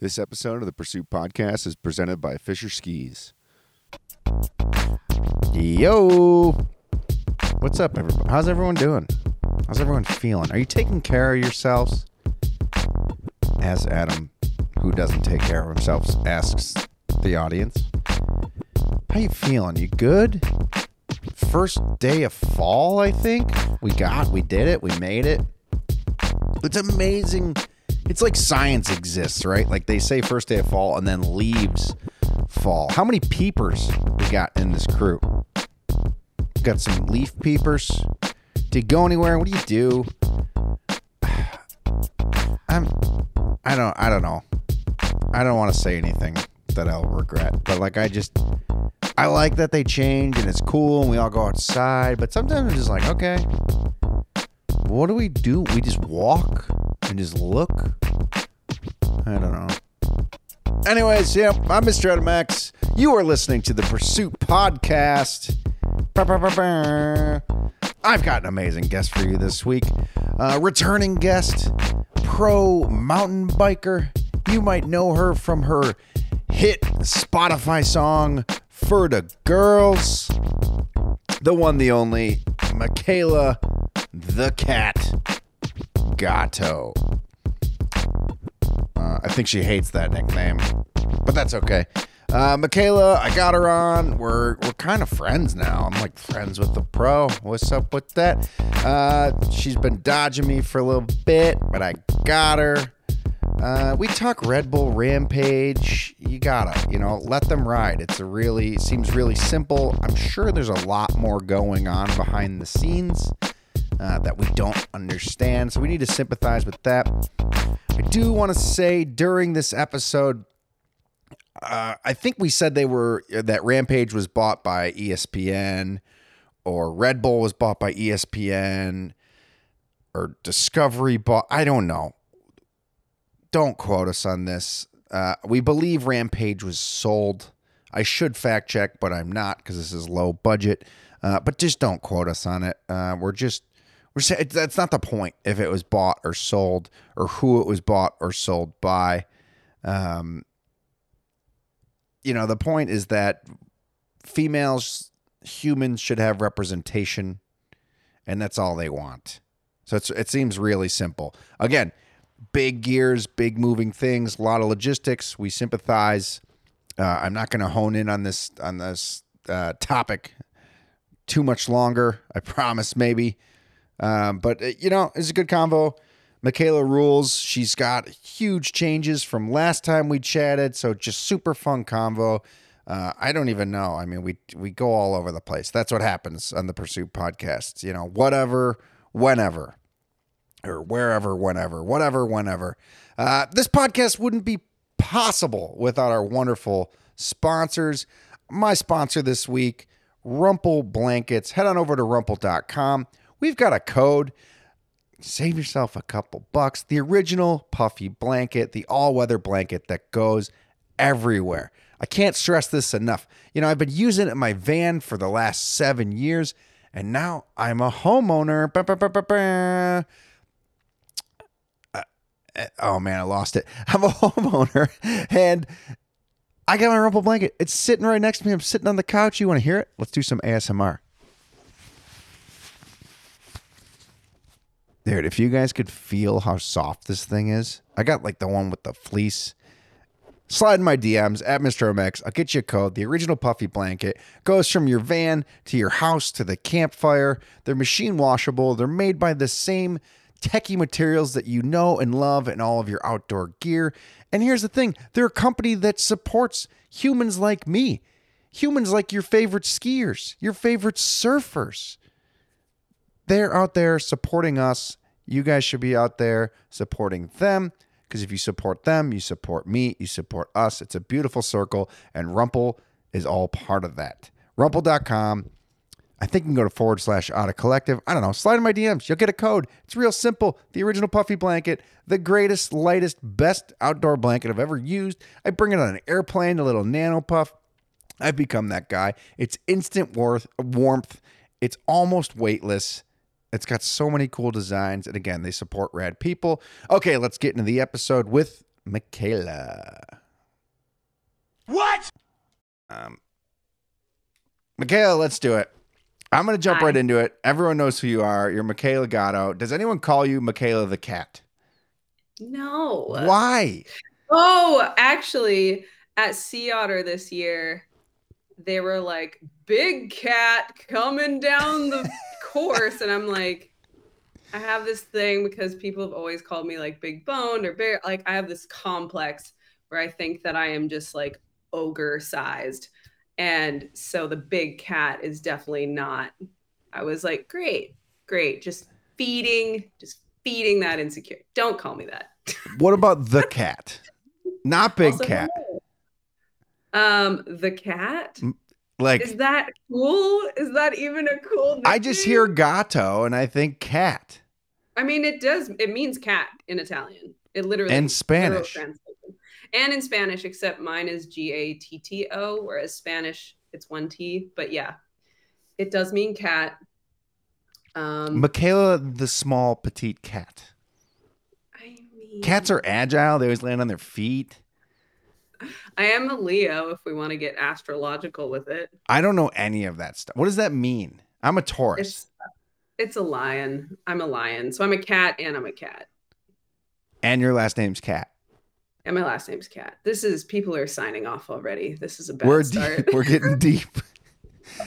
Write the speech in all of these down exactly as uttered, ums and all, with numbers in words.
This episode of the Pursuit Podcast is presented by Fisher Skis. Yo! What's up, everybody? How's everyone doing? How's everyone feeling? Are you taking care of yourselves? As Adam, who doesn't take care of himself, asks the audience. How you feeling? You good? First day of fall, I think. We got, we did it, we made it. It's amazing. It's like science exists, right? Like they say first day of fall and then leaves fall. How many peepers we got in this crew? We got some leaf peepers. Do you go anywhere? What do you do? I'm, I don't, I don't know. I don't want to say anything that I'll regret, but like I just, I like that they change and it's cool and we all go outside, but sometimes I'm just like, okay, what do we do? We just walk and just look? I don't know. Anyways, yeah, I'm Mister Adam X. You are listening to the Pursuit Podcast. I've got an amazing guest for you this week. Uh, returning guest, pro mountain biker. You might know her from her hit Spotify song, Fur Da Girls. The one, the only, Micayla the Cat Gatto. Uh, I think she hates that nickname, but that's okay. Uh, Micayla, I got her on. We're we're kind of friends now. I'm like friends with the pro. What's up with that? Uh, she's been dodging me for a little bit, but I got her. Uh, we talk Red Bull Rampage. You gotta, you know, let them ride. It's a really seems really simple. I'm sure there's a lot more going on behind the scenes uh, that we don't understand. So we need to sympathize with that. I do want to say during this episode, uh, I think we said they were that Rampage was bought by E S P N, or Red Bull was bought by E S P N, or Discovery bought. I don't know. Don't quote us on this. Uh, we believe Rampage was sold. I should fact check, but I'm not because this is low budget. Uh, but just don't quote us on it. Uh, we're just we're just, that's not the point. If it was bought or sold, or who it was bought or sold by, um, you know, the point is that females, humans should have representation, and that's all they want. So it's, it seems really simple. Again. Big gears, big moving things, a lot of logistics. We sympathize. Uh, I'm not going to hone in on this on this uh, topic too much longer. I promise, maybe. Um, but, it, you know, it's a good convo. Micayla rules. She's got huge changes from last time we chatted, so just super fun convo. Uh, I don't even know. I mean, we we go all over the place. That's what happens on the Pursuit Podcast. You know, whatever, whenever. Or wherever, whenever, whatever, whenever. Uh, this podcast wouldn't be possible without our wonderful sponsors. My sponsor this week, Rumpl Blankets. Head on over to rumpl dot com. We've got a code. Save yourself a couple bucks. The original puffy blanket, the all-weather blanket that goes everywhere. I can't stress this enough. You know, I've been using it in my van for the last seven years, and now I'm a homeowner. Bah, bah, bah, bah, bah. Oh, man, I lost it. I'm a homeowner, and I got my Rumpl blanket. It's sitting right next to me. I'm sitting on the couch. You want to hear it? Let's do some A S M R. Dude, if you guys could feel how soft this thing is. I got, like, the one with the fleece. Slide in my D Ms at Mister O M X. I'll get you a code. The original puffy blanket goes from your van to your house to the campfire. They're machine washable. They're made by the same techie materials that you know and love and all of your outdoor gear. And here's the thing. They're a company that supports humans like me, humans like your favorite skiers, your favorite surfers. They're out there supporting us. You guys should be out there supporting them, because if you support them, you support me, you support us. It's a beautiful circle, and Rumpl is all part of that. Rumpl dot com. I think you can go to forward slash Otta Collective. I don't know. Slide in my D Ms. You'll get a code. It's real simple. The original puffy blanket, the greatest, lightest, best outdoor blanket I've ever used. I bring it on an airplane, a little nano puff. I've become that guy. It's instant warmth. warmth. It's almost weightless. It's got so many cool designs. And again, they support rad people. Okay, let's get into the episode with Micayla. What? Um, Micayla, let's do it. I'm going to jump Hi. right into it. Everyone knows who you are. You're Micayla Gatto. Does anyone call you Micayla the Cat? No. Why? Oh, actually, at Sea Otter this year, they were like, big cat coming down the course. And I'm like, I have this thing because people have always called me like big boned or bear. Like, I have this complex where I think that I am just like ogre sized. And so the big cat is definitely not. I was like, great, great. Just feeding, just feeding that insecurity. Don't call me that. What about the cat? Not big also, cat. No. Um, the cat? Like, is that cool? Is that even a cool nickname? I just hear Gatto and I think cat. I mean, it does. It means cat in Italian. It literally. And Spanish. And in Spanish, except mine is G A T T O, whereas Spanish, it's one T. But yeah, it does mean cat. Um, Micayla, the small petite cat. I mean, cats are agile. They always land on their feet. I am a Leo, if we want to get astrological with it. I don't know any of that stuff. What does that mean? I'm a Taurus. It's, it's a lion. I'm a lion. So I'm a cat and I'm a cat. And your last name's Cat. And my last name's Cat. This is, people are signing off already. This is a bad we're start. Deep. We're getting deep.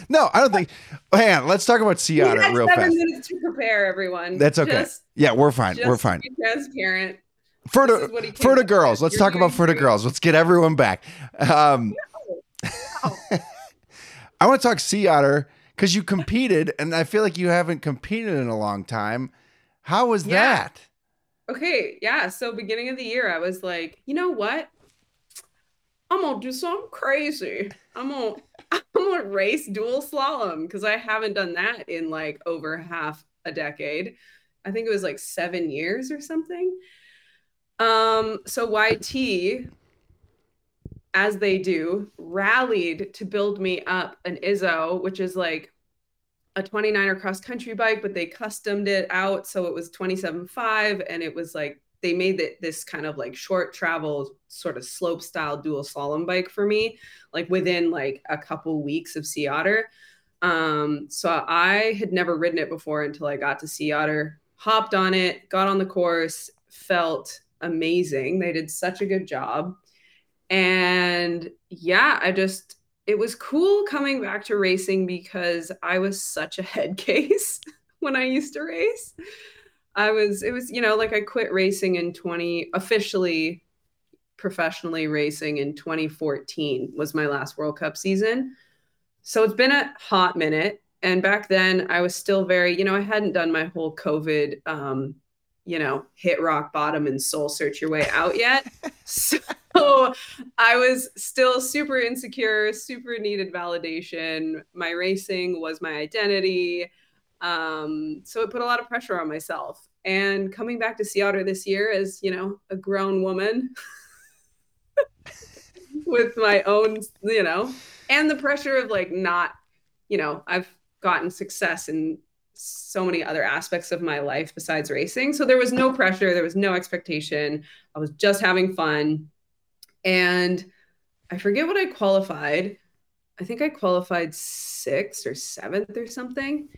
No, I don't think. Hang on. Let's talk about Sea Otter real fast. We had seven minutes to prepare, everyone. That's okay. Just, yeah, we're fine. Just we're fine. Be transparent. Fur Da Girls. Let's You're talk about Fur Da Girls. Let's get everyone back. Um, no. No. I want to talk Sea Otter because you competed, and I feel like you haven't competed in a long time. How was yeah. that? Okay, yeah. So beginning of the year, I was like, you know what? I'm gonna do something crazy. I'm gonna I'm gonna race dual slalom because I haven't done that in like over half a decade. I think it was like seven years or something. Um, so Y T, as they do, rallied to build me up an Izzo, which is like a twenty-niner cross country bike, but they customed it out. So it was twenty-seven point five. And it was like, they made it this kind of like short travel sort of slope style dual slalom bike for me, like within like a couple weeks of Sea Otter. Um, so I had never ridden it before until I got to Sea Otter, hopped on it, got on the course, felt amazing. They did such a good job. And yeah, I just, it was cool coming back to racing because I was such a head case when I used to race. I was, it was, you know, like I quit racing in twenty, officially professionally racing in twenty fourteen was my last World Cup season. So it's been a hot minute. And back then I was still very, you know, I hadn't done my whole COVID, um, you know, hit rock bottom and soul search your way out yet. So I was still super insecure, super needed validation. My racing was my identity. Um, so it put a lot of pressure on myself. And coming back to Sea Otter this year as, you know, a grown woman with my own, you know, and the pressure of like not, you know, I've gotten success in so many other aspects of my life besides racing. So there was no pressure. There was no expectation. I was just having fun. And I forget what I qualified. I think I qualified sixth or seventh or something.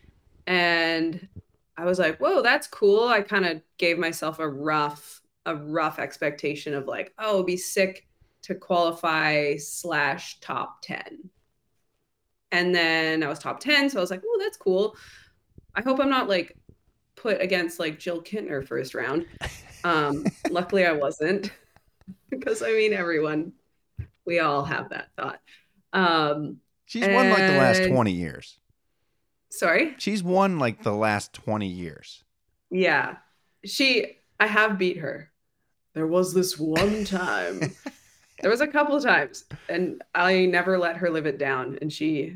And I was like, whoa, that's cool. I kind of gave myself a rough, a rough expectation of like, oh, it'd be sick to qualify slash top ten. And then I was top ten. So I was like, oh, that's cool. I hope I'm not like put against like Jill Kintner first round. Um, luckily I wasn't. Because, I mean, everyone, we all have that thought. Um, She's and... won like the last twenty years. Sorry? She's won like the last twenty years. Yeah. She, I have beat her. There was this one time. There was a couple of times. And I never let her live it down. And she,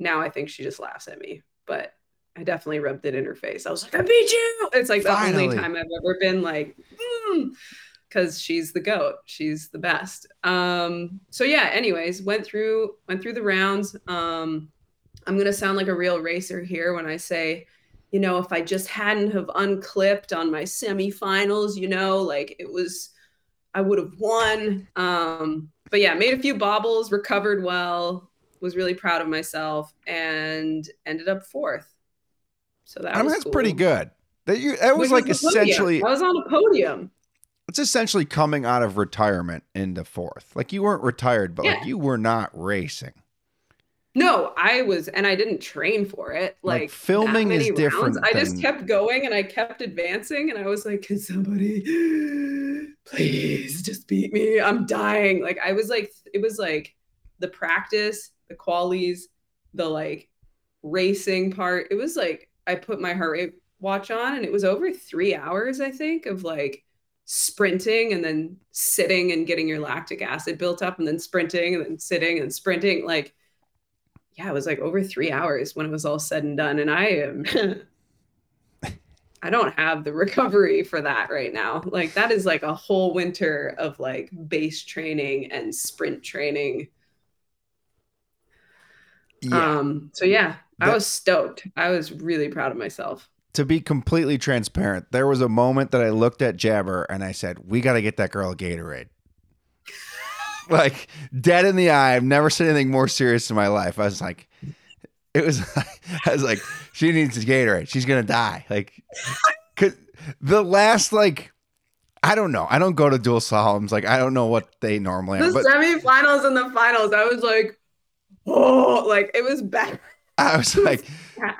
now I think she just laughs at me. But I definitely rubbed it in her face. I was like, I beat you. It's like Finally. the only time I've ever been like, mm. Because she's the GOAT. She's the best. Um, so yeah, anyways, went through went through the rounds. Um, I'm going to sound like a real racer here when I say, you know, if I just hadn't have unclipped on my semifinals, you know, like it was, I would have won. Um, but yeah, made a few bobbles, recovered well, was really proud of myself, and ended up fourth. So that I mean, was that's cool. pretty good. That you that was Which like was essentially I was on a podium. It's essentially coming out of retirement into fourth. Like you weren't retired, but yeah. like you were not racing. No, I was, and I didn't train for it. Like, like filming is different. Than... I just kept going and I kept advancing, and I was like, "Can somebody please just beat me? I'm dying." Like I was like, it was like the practice, the qualies, the like racing part. It was like I put my heart rate watch on, and it was over three hours, I think, of like sprinting and then sitting and getting your lactic acid built up, and then sprinting and then sitting and sprinting, like. Yeah, it was like over three hours when it was all said and done. And I am, I don't have the recovery for that right now. Like that is like a whole winter of like base training and sprint training. Yeah. Um, so yeah, that, I was stoked. I was really proud of myself. To be completely transparent, there was a moment that I looked at Jabber and I said, we got to get that girl a Gatorade. Like dead in the eye. I've never said anything more serious in my life. I was like, it was, I was like, she needs a Gatorade. She's going to die. Like cause the last, like, I don't know. I don't go to dual slaloms. Like, I don't know what they normally the are. The semifinals and the finals. I was like, oh, like it was bad. I was like, was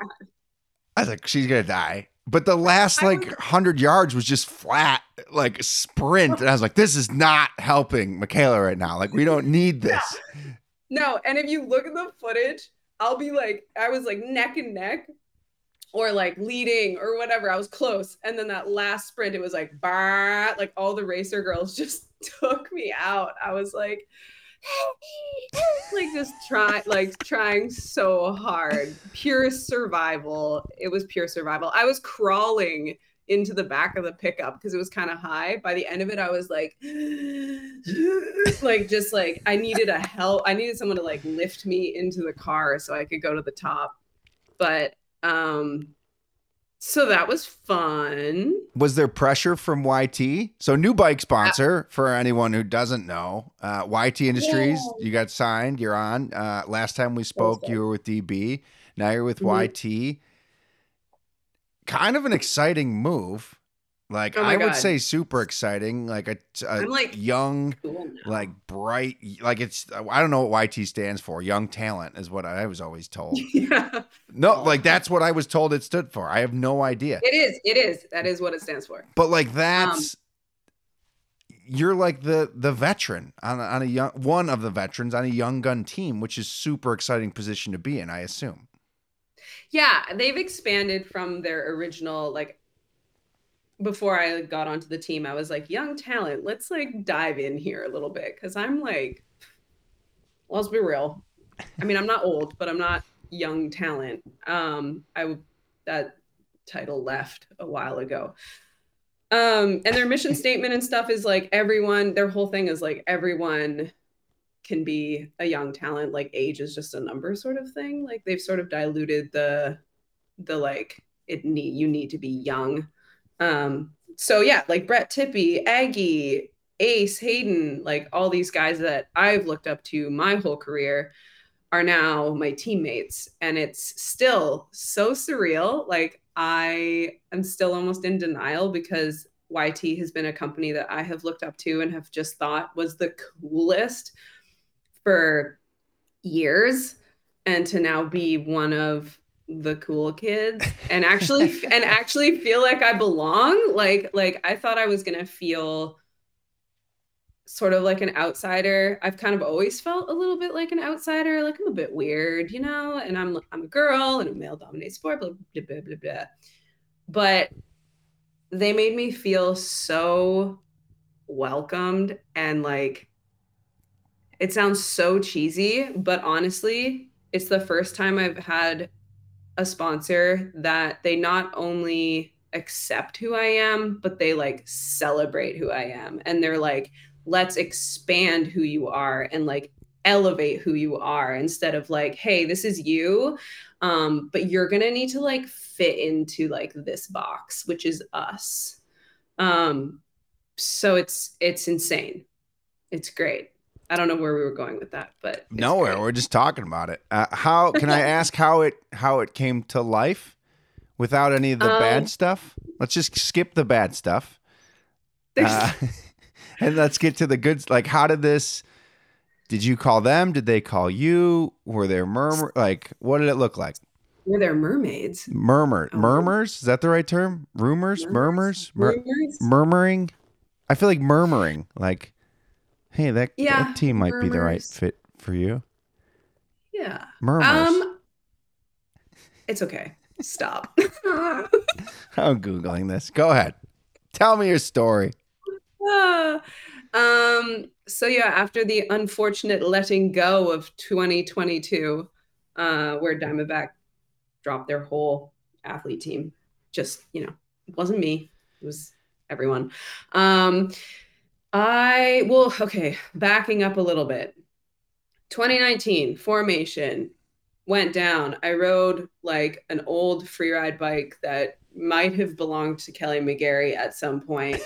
I was like, she's going to die. But the last like one hundred yards was just flat, like sprint. And I was like, this is not helping Micayla right now. Like, we don't need this. No. no. And if you look at the footage, I'll be like, I was like neck and neck or like leading or whatever. I was close. And then that last sprint, it was like, bah, like all the racer girls just took me out. I was like, like just try like trying so hard, pure survival. It was pure survival. I was crawling into the back of the pickup because it was kind of high. By the end of it, I was like like just like I needed a help I needed someone to like lift me into the car so I could go to the top. But um so that was fun. Was there pressure from Y T? So new bike sponsor uh, for anyone who doesn't know, uh, Y T Industries, yeah. You got signed, you're on. Uh, last time we spoke, you were with D B. Now you're with mm-hmm. Y T. Kind of an exciting move. Like oh I God. would say super exciting. Like a, a like, young, cool like bright, like it's, I don't know what Y T stands for. Young talent is what I was always told. Yeah. No, like that's what I was told it stood for. I have no idea. It is. It is. That is what it stands for. But like that's, um, you're like the, the veteran on a, on a young, one of the veterans on a young gun team, which is super exciting position to be in, I assume. Yeah. They've expanded from their original, like, before I got onto the team, I was like, young talent, let's like dive in here a little bit. Cause I'm like, well, let's be real. I mean, I'm not old, but I'm not young talent. Um, I, that title left a while ago. Um, and their mission statement and stuff is like everyone, their whole thing is like, everyone can be a young talent. Like age is just a number sort of thing. Like they've sort of diluted the, the, like it need, you need to be young. Um, so yeah, like Brett Tippie, Aggie, Ace, Hayden, like all these guys that I've looked up to my whole career are now my teammates. And it's still so surreal. Like I am still almost in denial because Y T has been a company that I have looked up to and have just thought was the coolest for years. And to now be one of the cool kids and actually and actually feel like I belong. Like, like I thought I was going to feel sort of like an outsider. I've kind of always felt a little bit like an outsider. Like I'm a bit weird, you know, and I'm, I'm a girl in a male dominated sport, blah, blah, blah, blah, blah. But they made me feel so welcomed. And like, it sounds so cheesy, but honestly, it's the first time I've had a sponsor that they not only accept who I am, but they like celebrate who I am. And they're like, let's expand who you are and like elevate who you are instead of like, hey, this is you. Um, but you're going to need to like fit into like this box, which is us. Um, So it's it's insane. It's great. I don't know where we were going with that, but nowhere. Great. We're just talking about it. Uh, how can I ask how it how it came to life without any of the um, bad stuff? Let's just skip the bad stuff, uh, and let's get to the good. Like, how did this? Did you call them? Did they call you? Were there murmur? Like, what did it look like? Were there mermaids? Murmur, oh. murmurs. Is that the right term? Rumors, murmurs, murmurs? Mur- murmurs, murmuring. I feel like murmuring. Like, hey, that, yeah, that team might murmurs. be the right fit for you. Yeah, murmurs. Um, it's okay. Stop. I'm googling this. Go ahead. Tell me your story. Uh, um. So yeah, after the unfortunate letting go of twenty twenty-two, uh, where Diamondback dropped their whole athlete team, just, you know, it wasn't me. It was everyone. Um, I well, okay. Backing up a little bit. twenty nineteen Formation went down. I rode like an old freeride bike that might have belonged to Kelly McGarry at some point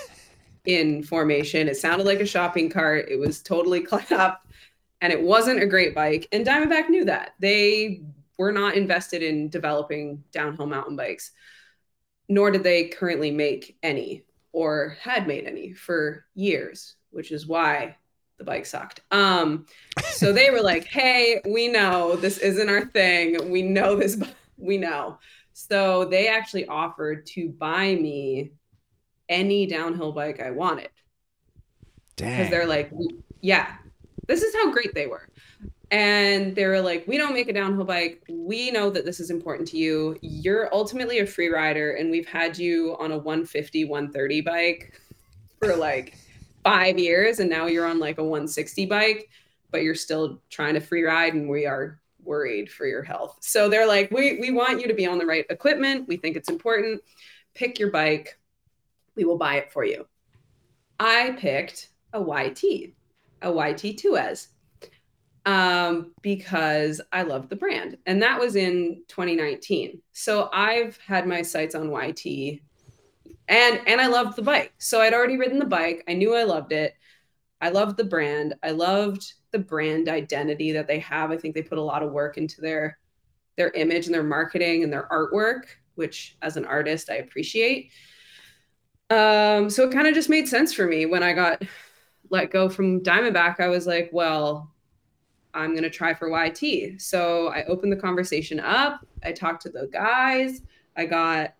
in Formation. It sounded like a shopping cart. It was totally cleaned up and it wasn't a great bike. And Diamondback knew that. They were not invested in developing downhill mountain bikes, nor did they currently make any or had made any for years, which is why the bike sucked. Um, so they were like, hey, we know this isn't our thing. We know this. We know. So they actually offered to buy me any downhill bike I wanted. Dang. Because they're like, yeah, this is how great they were. And they were like, we don't make a downhill bike. We know that this is important to you. You're ultimately a free rider. And we've had you on a one fifty, one thirty bike for like five years. And now you're on like a one sixty bike, but you're still trying to free ride. And we are worried for your health. So they're like, we, we want you to be on the right equipment. We think it's important. Pick your bike. We will buy it for you. I picked a Y T, a Y T two S. Um, because I love the brand. And that was in twenty nineteen. So I've had my sights on Y T and, and I loved the bike. So I'd already ridden the bike. I knew I loved it. I loved the brand. I loved the brand identity that they have. I think they put a lot of work into their, their image and their marketing and their artwork, which as an artist, I appreciate. Um, so it kind of just made sense for me when I got let go from Diamondback. I was like, well, I'm going to try for Y T. So I opened the conversation up. I talked to the guys. I got,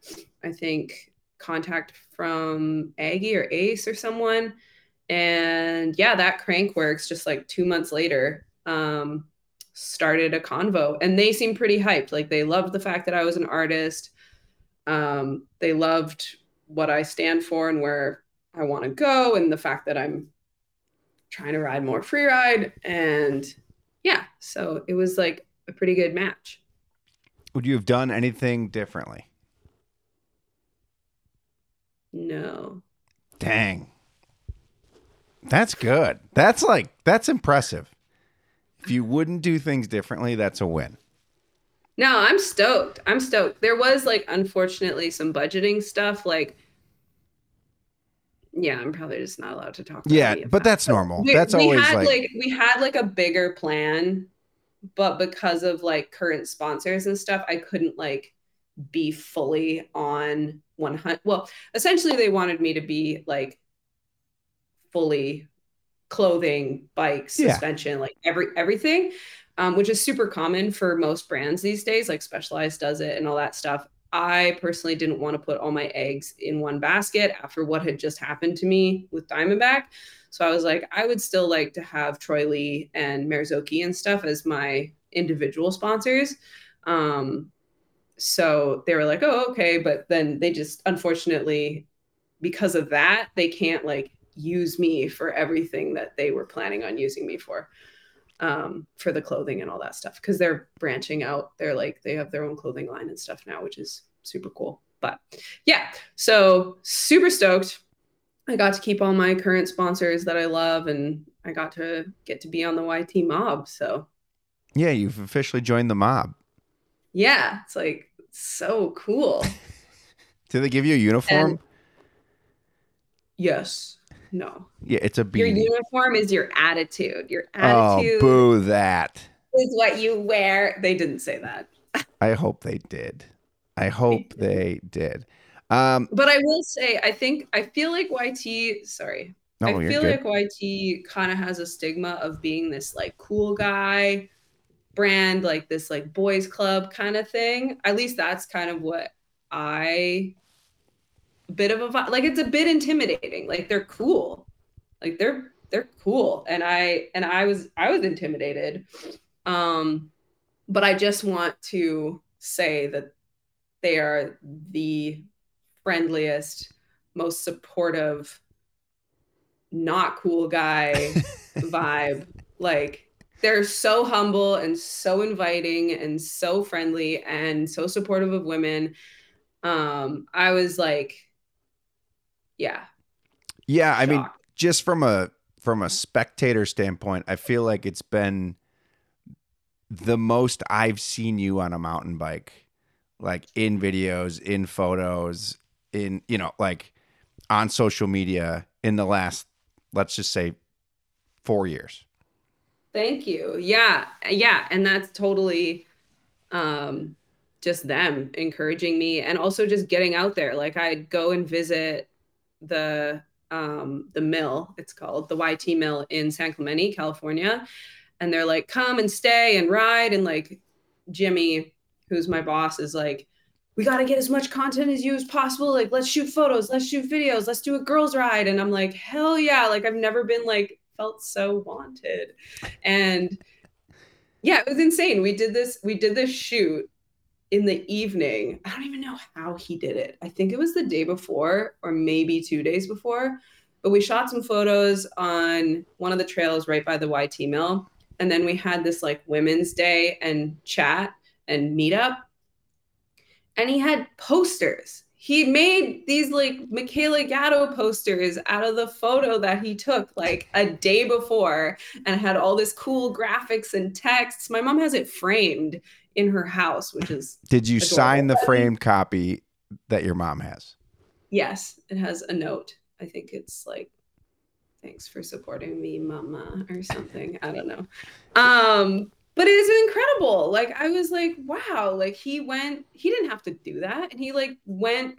I think, contact from Aggie or Ace or someone. And yeah, that Crankworks just like two months later um, started a convo. And they seemed pretty hyped. Like they loved the fact that I was an artist. Um, they loved what I stand for and where I want to go. And the fact that I'm trying to ride more freeride and... yeah, so it was like a pretty good match. Would you have done anything differently? No. Dang. That's good. That's like, that's impressive. If you wouldn't do things differently, that's a win. No, I'm stoked. I'm stoked. There was like, unfortunately, some budgeting stuff. Like, yeah, I'm probably just not allowed to talk about yeah, but that's normal. We, that's we always had like... like... We had like a bigger plan, but because of like current sponsors and stuff, I couldn't like be fully on one hundred. Well, essentially they wanted me to be like fully clothing, bike, suspension, yeah. like every everything, um, which is super common for most brands these days. Like Specialized does it and all that stuff. I personally didn't want to put all my eggs in one basket after what had just happened to me with Diamondback. So I was like, I would still like to have Troy Lee and Marzocchi and stuff as my individual sponsors. Um, so they were like, oh, okay. But then they just, unfortunately, because of that, they can't like use me for everything that they were planning on using me for. um for the clothing and all that stuff, because they're branching out. They're like, they have their own clothing line and stuff now, which is super cool. But yeah, so super stoked. I got to keep all my current sponsors that I love, and I got to get to be on the Y T mob. So yeah, you've officially joined the mob. Yeah, it's like so cool. Do they give you a uniform? And yes. No. Yeah, it's a beanie. Your uniform is your attitude. Your attitude. Oh, boo that. Is what you wear. They didn't say that. I hope they did. I hope they did. Um, but I will say, I think, I feel like Y T, sorry. No, I feel good. Like Y T kind of has a stigma of being this like cool guy brand, like this like boys club kind of thing. At least that's kind of what I, a bit of a, like it's a bit intimidating. Like they're cool. Like they're, they're cool. And I, and I was, I was intimidated. Um, but I just want to say that they are the friendliest, most supportive, not cool guy vibe. Like they're so humble and so inviting and so friendly and so supportive of women. Um, I was like, yeah. Yeah. Shocked. I mean, just from a, from a spectator standpoint, I feel like it's been the most I've seen you on a mountain bike, like in videos, in photos, in, you know, like on social media in the last, let's just say four years. Thank you. Yeah. Yeah. And that's totally, um, just them encouraging me and also just getting out there. Like I'd go and visit the, um, the mill, it's called the Y T Mill in San Clemente, California. And they're like, come and stay and ride. And like Jimmy, who's my boss, is like, we got to get as much content as you as possible. Like, let's shoot photos. Let's shoot videos. Let's do a girls ride. And I'm like, hell yeah. Like I've never been like felt so wanted. And yeah, it was insane. We did this. We did this shoot in the evening. I don't even know how he did it. I think it was the day before or maybe two days before, but we shot some photos on one of the trails right by the Y T Mill. And then we had this like women's day and chat and meet up. And he had posters. He made these like Micayla Gatto posters out of the photo that he took like a day before and had all this cool graphics and texts. My mom has it framed in her house, which is Did you adorable. Sign the framed copy that your mom has? Yes, it has a note. I think it's like, thanks for supporting me, mama, or something. I don't know. Um, but it is incredible. Like, I was like, wow, like he went, he didn't have to do that. And he like went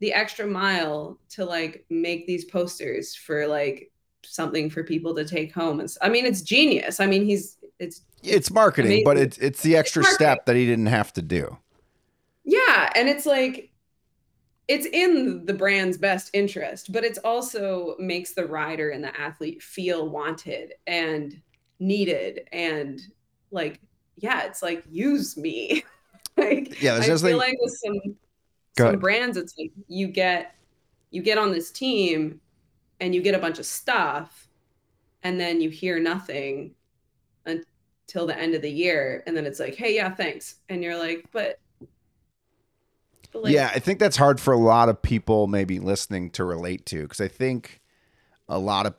the extra mile to like make these posters for like something for people to take home. And I mean, it's genius. I mean, he's, it's, it's marketing, amazing. But it's, it's the extra it's step that he didn't have to do. Yeah. And it's like, it's in the brand's best interest, but it's also makes the rider and the athlete feel wanted and needed and, like, yeah, it's like, use me. Like, yeah, I feel like, like with some, some brands, it's like you get, you get on this team and you get a bunch of stuff and then you hear nothing until the end of the year. And then it's like, hey, yeah, thanks. And you're like, but. but like, yeah, I think that's hard for a lot of people maybe listening to relate to, because I think a lot of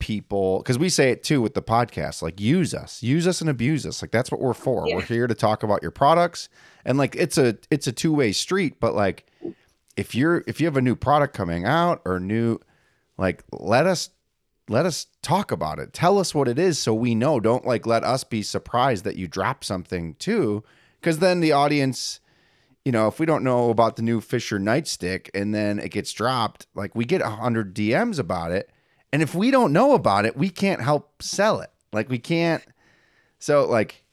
people, because we say it too with the podcast, like use us use us and abuse us, like that's what we're for. Yeah. We're here to talk about your products, and like it's a it's a two-way street, but like if you're if you have a new product coming out or new, like let us let us talk about it, tell us what it is so we know. Don't like let us be surprised that you drop something too, because then the audience, you know, if we don't know about the new Fisher nightstick and then it gets dropped, like we get one hundred D Ms about it. And if we don't know about it, we can't help sell it. Like we can't. So like,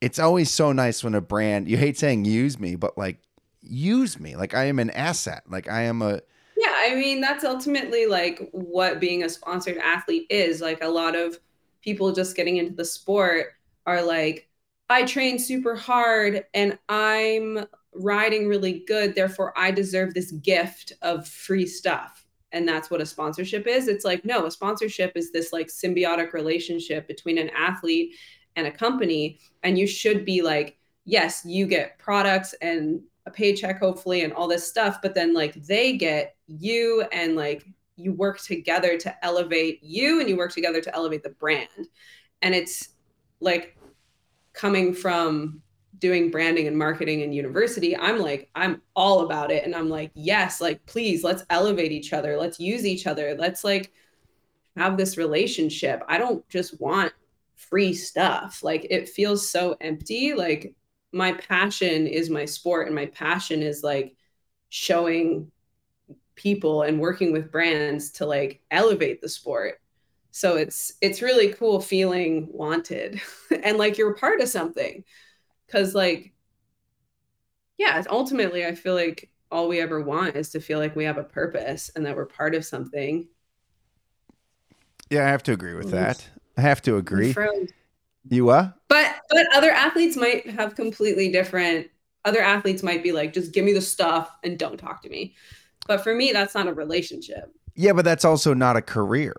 it's always so nice when a brand, you hate saying use me, but like use me. Like I am an asset. Like I am a. Yeah. I mean, that's ultimately like what being a sponsored athlete is. Like a lot of people just getting into the sport are like, I train super hard and I'm riding really good. Therefore I deserve this gift of free stuff. And that's what a sponsorship is. It's like, no, a sponsorship is this like symbiotic relationship between an athlete and a company. And you should be like, yes, you get products and a paycheck, hopefully, and all this stuff. But then like they get you, and like you work together to elevate you and you work together to elevate the brand. And it's like coming from doing branding and marketing in university, I'm like, I'm all about it. And I'm like, yes, like, please, let's elevate each other. Let's use each other. Let's like have this relationship. I don't just want free stuff. Like, it feels so empty. Like, my passion is my sport, and my passion is like showing people and working with brands to like elevate the sport. So it's, it's really cool feeling wanted and like you're a part of something. Cause like, yeah, ultimately I feel like all we ever want is to feel like we have a purpose and that we're part of something. Yeah. I have to agree with that. I have to agree. You are? But, but other athletes might have completely different, other athletes might be like, just give me the stuff and don't talk to me. But for me, that's not a relationship. Yeah, but that's also not a career.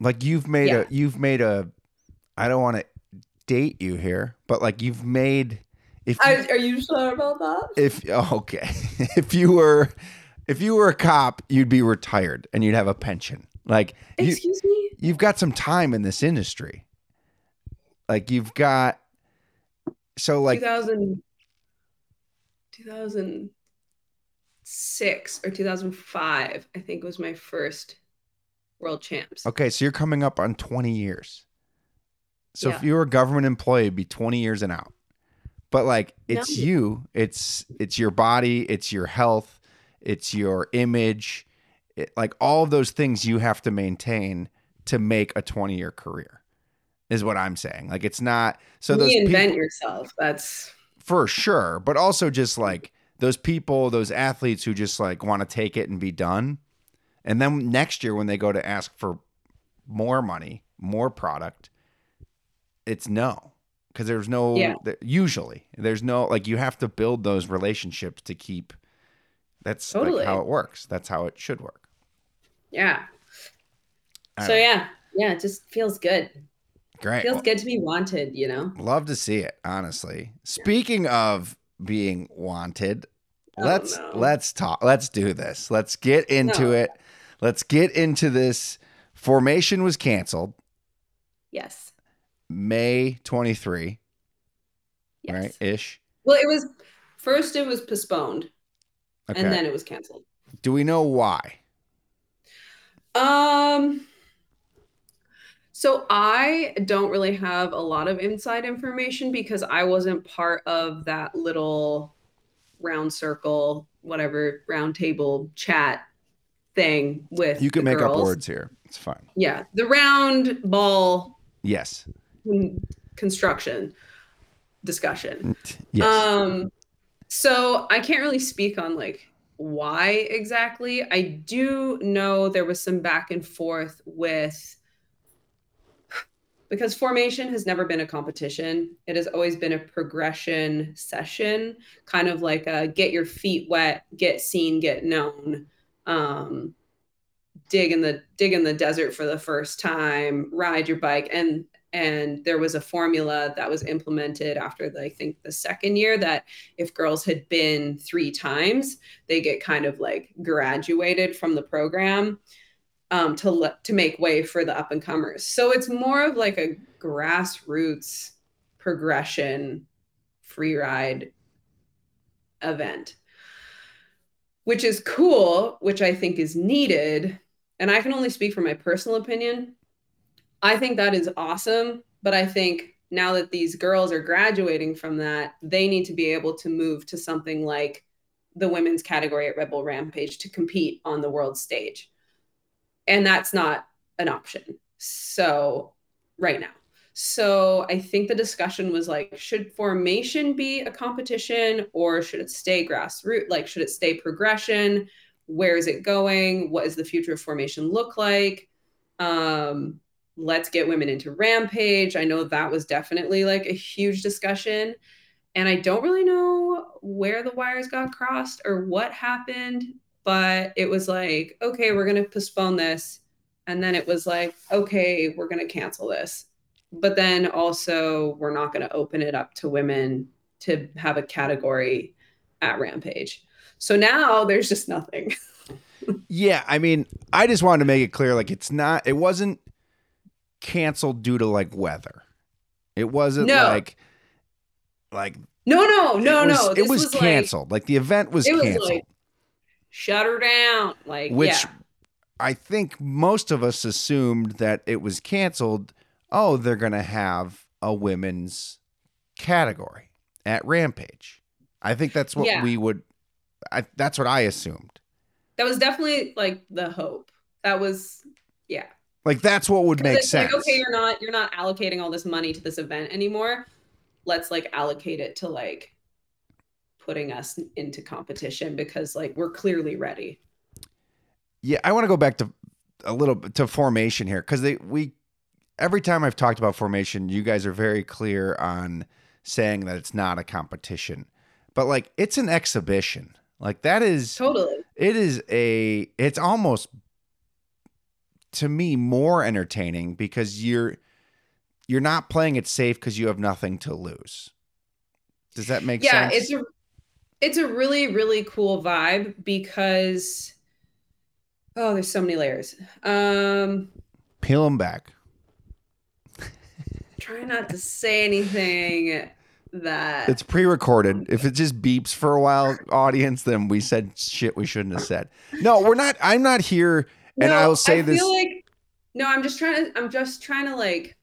Like, you've made yeah. a, you've made a, I don't want to date you here, but like you've made, if you, I, are you sure about that? If, okay. If you were, if you were a cop, you'd be retired and you'd have a pension. Like, excuse you, me? You've got some time in this industry. Like, you've got, so like two thousand, two thousand six or two thousand five, I think, was my first world champs. Okay. So you're coming up on twenty years. So yeah. If you were a government employee, it'd be twenty years and out, but like, it's no. you, it's, it's your body, it's your health, it's your image. It, like, all of those things you have to maintain to make a twenty year career. Is what I'm saying. Like, it's not so those reinvent people, yourself. That's for sure. But also just like those people, those athletes who just like want to take it and be done. And then next year when they go to ask for more money, more product, it's no, because there's no, yeah. th- usually there's no, like, you have to build those relationships to keep. That's totally. Like how it works. That's how it should work. Yeah. So know. yeah. Yeah. It just feels good. Great. Feels well, good to be wanted, you know? Love to see it, honestly. Speaking of being wanted, oh, let's no. let's talk. Let's do this. Let's get into no. it. Let's get into this. Formation was canceled. Yes. May twenty-third. Yes. Right? Ish. Well, it was first it was postponed. Okay. And then it was canceled. Do we know why? Um So I don't really have a lot of inside information because I wasn't part of that little round circle, whatever, round table chat thing with You can the make girls. Up words here. It's fine. Yeah. The round ball. Yes. Construction discussion. Yes. Um, so I can't really speak on like why exactly. I do know there was some back and forth with... Because Formation has never been a competition. It has always been a progression session, kind of like a get your feet wet, get seen, get known, um, dig in the dig in the desert for the first time, ride your bike. And and there was a formula that was implemented after, the, I think, the second year that if girls had been three times, they get kind of like graduated from the program. Um, to le- to make way for the up and comers. So it's more of like a grassroots progression free ride event, which is cool, which I think is needed. And I can only speak from my personal opinion. I think that is awesome. But I think now that these girls are graduating from that, they need to be able to move to something like the women's category at Red Bull Rampage to compete on the world stage. And that's not an option. So right now. So I think the discussion was like, should Formation be a competition or should it stay grassroots? Like, should it stay progression? Where is it going? What is the future of Formation look like? Um, let's get women into Rampage. I know that was definitely like a huge discussion. And I don't really know where the wires got crossed or what happened. But it was like, okay, we're going to postpone this. And then it was like, okay, we're going to cancel this. But then also we're not going to open it up to women to have a category at Rampage. So now there's just nothing. Yeah. I mean, I just wanted to make it clear. Like, it's not, it wasn't canceled due to like weather. It wasn't no. like, like, no, no, no, it was, no. This it was, was canceled. Like, like the event was canceled. Was like, shut her down. Like, which yeah. I think most of us assumed that it was canceled. Oh, they're going to have a women's category at Rampage. I think that's what yeah. we would, I, that's what I assumed. That was definitely like the hope. That was, yeah. Like that's what would make sense. Like, okay, you're not, you're not allocating all this money to this event anymore. Let's like allocate it to like putting us into competition because like we're clearly ready. Yeah, I want to go back to a little bit to Formation here because they we every time I've talked about Formation, you guys are very clear on saying that it's not a competition, but like it's an exhibition. Like that is totally. It is a. It's almost to me more entertaining because you're you're not playing it safe because you have nothing to lose. Does that make yeah, sense? Yeah, it's a it's a really, really cool vibe because, oh, there's so many layers. Um, Peel them back. Try not to say anything that... It's pre-recorded. If it just beeps for a while, audience, then we said shit we shouldn't have said. No, we're not, I'm not here, and no, I will say I this... Feel like, no, I'm just trying to, I'm just trying to like,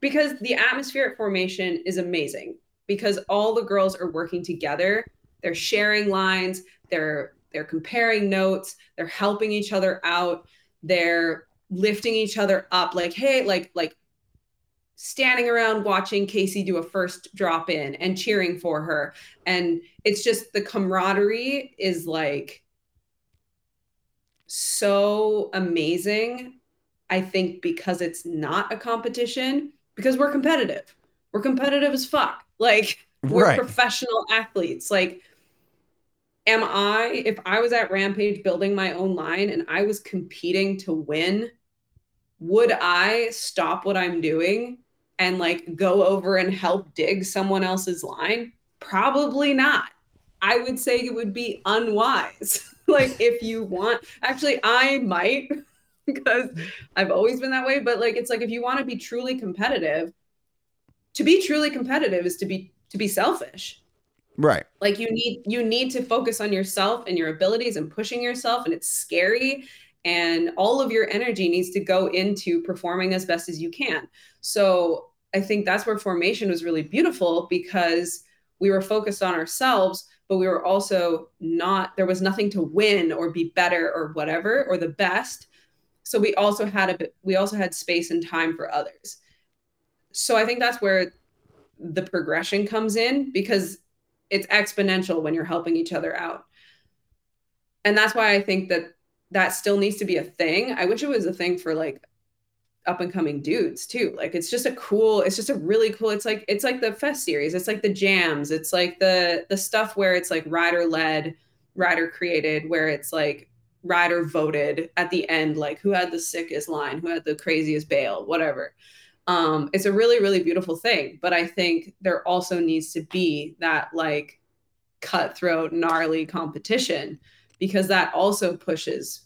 because the atmosphere at Formation is amazing. Because all the girls are working together. They're sharing lines. They're they're comparing notes. They're helping each other out. They're lifting each other up. Like, hey, like, like standing around watching Casey do a first drop in and cheering for her. And it's just the camaraderie is like so amazing, I think, because it's not a competition, because we're competitive. We're competitive as fuck. Like we're right. professional athletes. Like, am I, if I was at Rampage building my own line and I was competing to win, would I stop what I'm doing and like go over and help dig someone else's line? Probably not. I would say it would be unwise. Like if you want, actually I might because I've always been that way. But like, it's like, if you want to be truly competitive, to be truly competitive is to be to be selfish. Right. Like you need you need to focus on yourself and your abilities and pushing yourself, and it's scary and all of your energy needs to go into performing as best as you can. So I think that's where Formation was really beautiful because we were focused on ourselves, but we were also not, there was nothing to win or be better or whatever or the best. So we also had a we also had space and time for others. So I think that's where the progression comes in because it's exponential when you're helping each other out. And that's why I think that that still needs to be a thing. I wish it was a thing for like up and coming dudes too. Like it's just a cool, it's just a really cool, it's like, it's like the fest series. It's like the jams. It's like the, the stuff where it's like rider led, rider created, where it's like rider voted at the end, like who had the sickest line, who had the craziest bail, whatever. Um, it's a really, really beautiful thing, but I think there also needs to be that like cutthroat, gnarly competition because that also pushes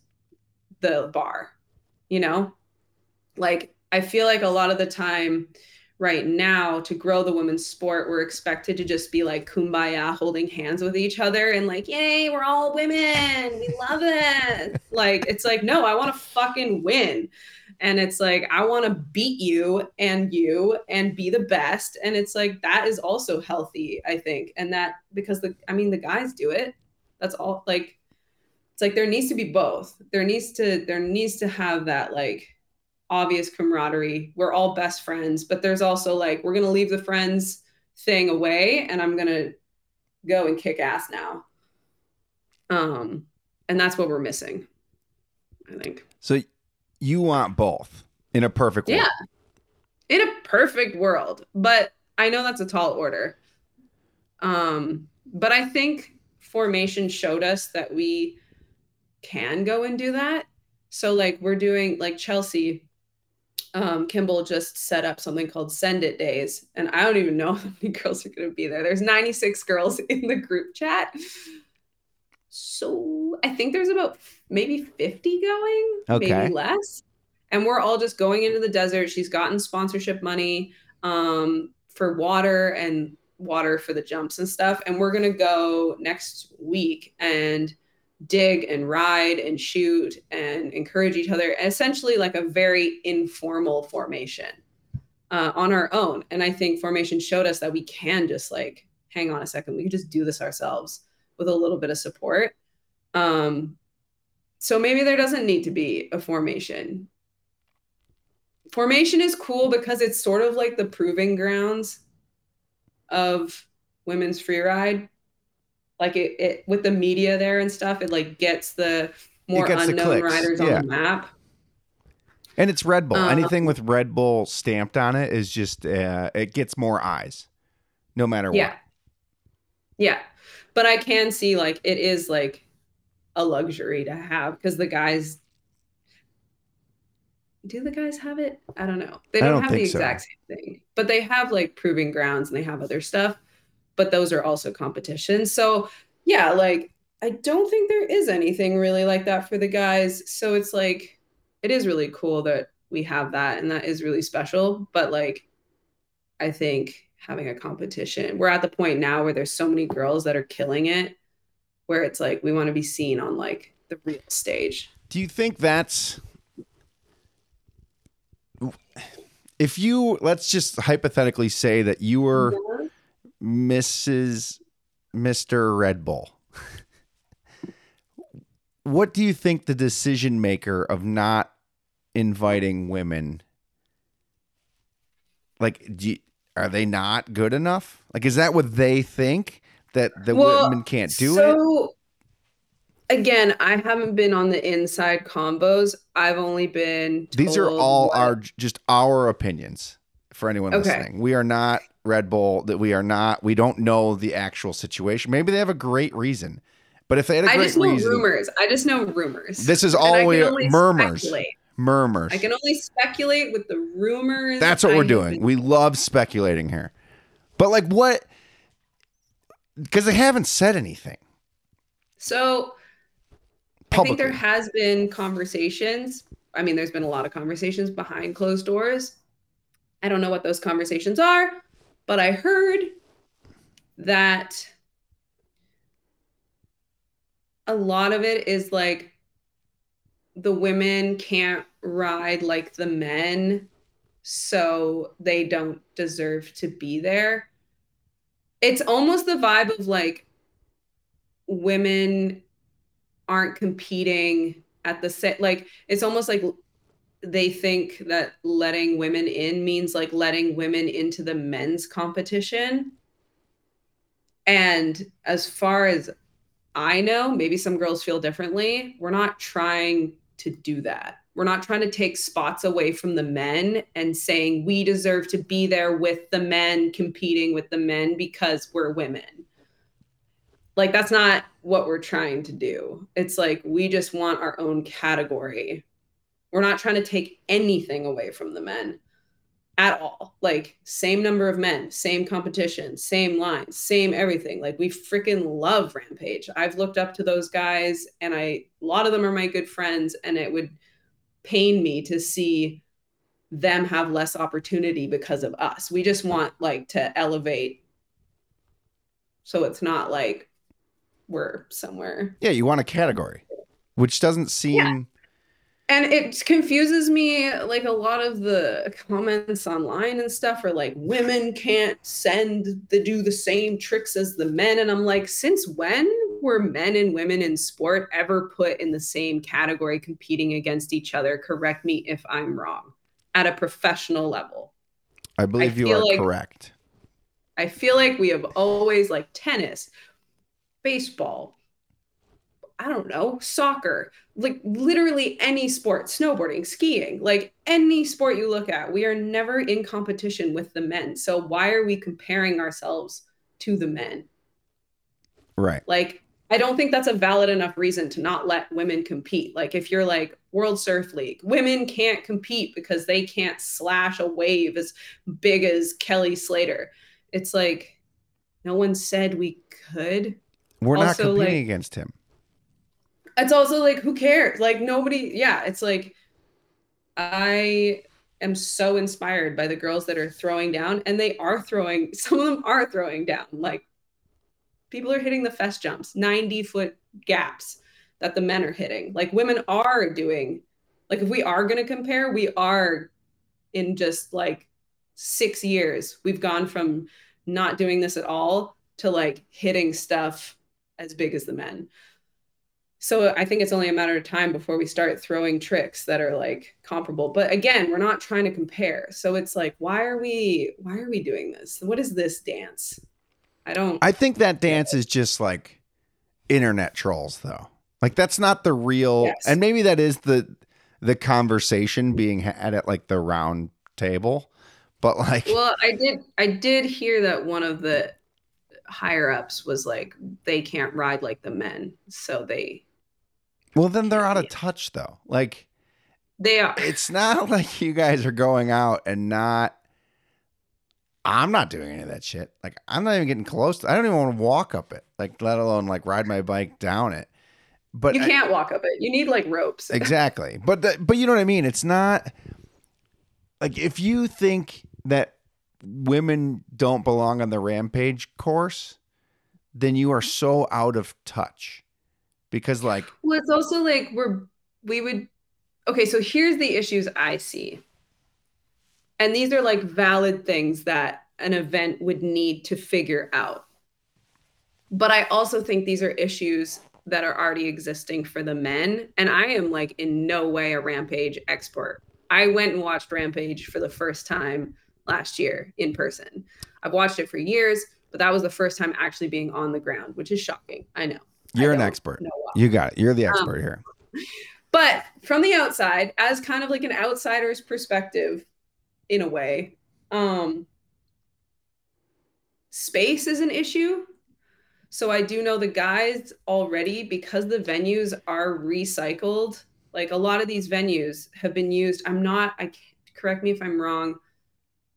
the bar, you know? Like, I feel like a lot of the time right now to grow the women's sport, we're expected to just be like kumbaya holding hands with each other and like, yay, we're all women. We love it. Like, it's like, no, I want to fucking win. And it's like, I want to beat you and you and be the best. And it's like, that is also healthy, I think. And that, because the, I mean, the guys do it. That's all like, it's like, there needs to be both. There needs to, there needs to have that like obvious camaraderie. We're all best friends, but there's also like, we're going to leave the friends thing away and I'm going to go and kick ass now. Um, and that's what we're missing, I think. So you want both in a perfect world. Yeah, in a perfect world. But I know that's a tall order. Um, but I think Formation showed us that we can go and do that. So like we're doing like Chelsea, um, Kimball just set up something called Send It Days. And I don't even know how many girls are going to be there. There's ninety-six girls in the group chat. So I think there's about maybe fifty going, okay. Maybe less. And we're all just going into the desert. She's gotten sponsorship money um, for water and water for the jumps and stuff. And we're going to go next week and dig and ride and shoot and encourage each other, essentially like a very informal formation uh, on our own. And I think formation showed us that we can just like, hang on a second, we can just do this ourselves with a little bit of support. Um, so maybe there doesn't need to be a formation. Formation is cool because it's sort of like the proving grounds of women's freeride. Like it, it with the media there and stuff, it like gets the more gets unknown the riders yeah. on the map. And it's Red Bull. Um, Anything with Red Bull stamped on it is just, uh, it gets more eyes no matter yeah. what. Yeah. But I can see like, it is like a luxury to have because the guys, do the guys have it? I don't know. They don't, don't have the exact so. same thing, but they have like proving grounds and they have other stuff, but those are also competitions. So yeah, like I don't think there is anything really like that for the guys. So it's like, it is really cool that we have that and that is really special. But like, I think having a competition, we're at the point now where there's so many girls that are killing it, where it's like, we want to be seen on like the real stage. Do you think that's, if you, let's just hypothetically say that you were yeah. Missus Mister Red Bull. What do you think the decision maker of not inviting women, like, do you, are they not good enough? Like, is that what they think that the well, women can't do so, it? So again, I haven't been on the inside combos. I've only been. These are all what... our, just our opinions for anyone okay. listening. We are not Red Bull, that we are not, we don't know the actual situation. Maybe they have a great reason, but if they had a I great reason. I just know rumors. I just know rumors. This is all we murmurs. Speculate. Murmurs. I can only speculate with the rumors. That's what I we're doing. Been- we love speculating here. But like what? Because they haven't said anything. So publicly. I think there has been conversations. I mean, there's been a lot of conversations behind closed doors. I don't know what those conversations are. But I heard that a lot of it is like the women can't ride like the men, so they don't deserve to be there. It's almost the vibe of like women aren't competing at the set. Like it's almost like they think that letting women in means like letting women into the men's competition. And as far as I know, maybe some girls feel differently. We're not trying to do that. We're not trying to take spots away from the men and saying we deserve to be there with the men competing with the men because we're women. Like that's not what we're trying to do. It's like, we just want our own category. We're not trying to take anything away from the men at all. Like same number of men, same competition, same lines, same everything. Like we freaking love Rampage. I've looked up to those guys and I, a lot of them are my good friends, and it would pain me to see them have less opportunity because of us. We just want like to elevate. So it's not like we're somewhere. Yeah. You want a category, which doesn't seem... Yeah. And it confuses me, like a lot of the comments online and stuff are like, women can't send the do the same tricks as the men. And I'm like, since when were men and women in sport ever put in the same category competing against each other? Correct me if I'm wrong, at a professional level. I believe I you are like, correct. I feel like we have always like tennis, baseball, I don't know, soccer, like literally any sport, snowboarding, skiing, like any sport you look at, we are never in competition with the men. So why are we comparing ourselves to the men? Right. Like, I don't think that's a valid enough reason to not let women compete. Like if you're like World Surf League, women can't compete because they can't slash a wave as big as Kelly Slater. It's like, no one said we could. We're not also, competing like, against him. It's also like, who cares? Like nobody, yeah. It's like, I am so inspired by the girls that are throwing down, and they are throwing, some of them are throwing down. Like people are hitting the fest jumps, ninety foot gaps. that the men are hitting. Like, women are doing, like, if we are going to compare, we are in just like six years, we've gone from not doing this at all to like hitting stuff as big as the men. So I think it's only a matter of time before we start throwing tricks that are like comparable. But again, we're not trying to compare. So it's like, why are we, why are we doing this? What is this dance? I don't, I think that dance is just like internet trolls though. Like, that's not the real, yes. And maybe that is the, the conversation being had at like the round table, but like, well, I did, I did hear that one of the higher ups was like, they can't ride like the men. So they, well, then they're out of touch though. Like, they are. It's not like you guys are going out and not, I'm not doing any of that shit. Like, I'm not even getting close to, I don't even want to walk up it, like, let alone like ride my bike down it. But you can't I, walk up it. You need like ropes. Exactly. But, the, but you know what I mean? It's not like, if you think that women don't belong on the Rampage course, then you are so out of touch, because like, well, it's also like we're, we would, okay. So here's the issues I see. And these are like valid things that an event would need to figure out. But I also think these are issues that are already existing for the men. And I am like in no way a Rampage expert. I went and watched Rampage for the first time last year in person. I've watched it for years, but that was the first time actually being on the ground, which is shocking. I know. You're I an expert. You got it. You're the expert um, here. But from the outside, as kind of like an outsider's perspective, in a way, um, space is an issue. So I do know the guys already, because the venues are recycled. Like, a lot of these venues have been used. I'm not, I can't, correct me if I'm wrong,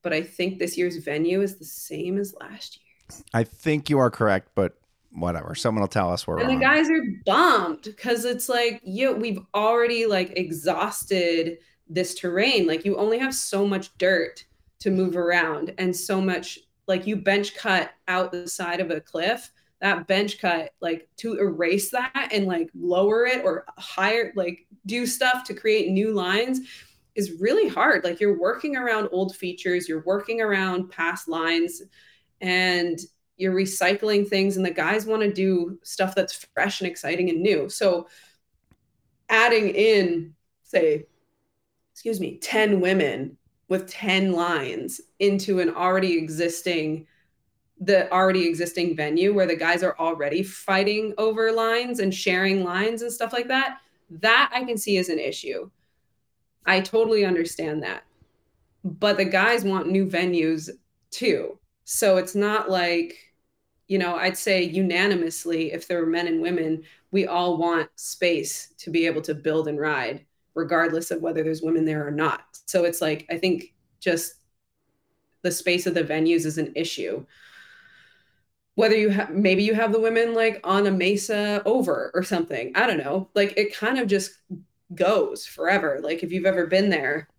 but I think this year's venue is the same as last year's. I think you are correct, but whatever. Someone will tell us we're wrong. And the guys are bummed because it's like, yeah, we've already like exhausted this terrain. Like, you only have so much dirt to move around, and so much, like, you bench cut out the side of a cliff, that bench cut, like, to erase that and like lower it or higher, like do stuff to create new lines is really hard. Like, you're working around old features, you're working around past lines, and you're recycling things, and the guys want to do stuff that's fresh and exciting and new. So adding in, say, excuse me, ten women with ten lines into an already existing, the already existing venue where the guys are already fighting over lines and sharing lines and stuff like that, that I can see as an issue. I totally understand that. But the guys want new venues too. So it's not like, you know, I'd say unanimously, if there were men and women, we all want space to be able to build and ride, regardless of whether there's women there or not. So it's like, I think just the space of the venues is an issue. Whether you have, maybe you have the women like on a mesa over or something, I don't know. Like, it kind of just goes forever. Like, if you've ever been there,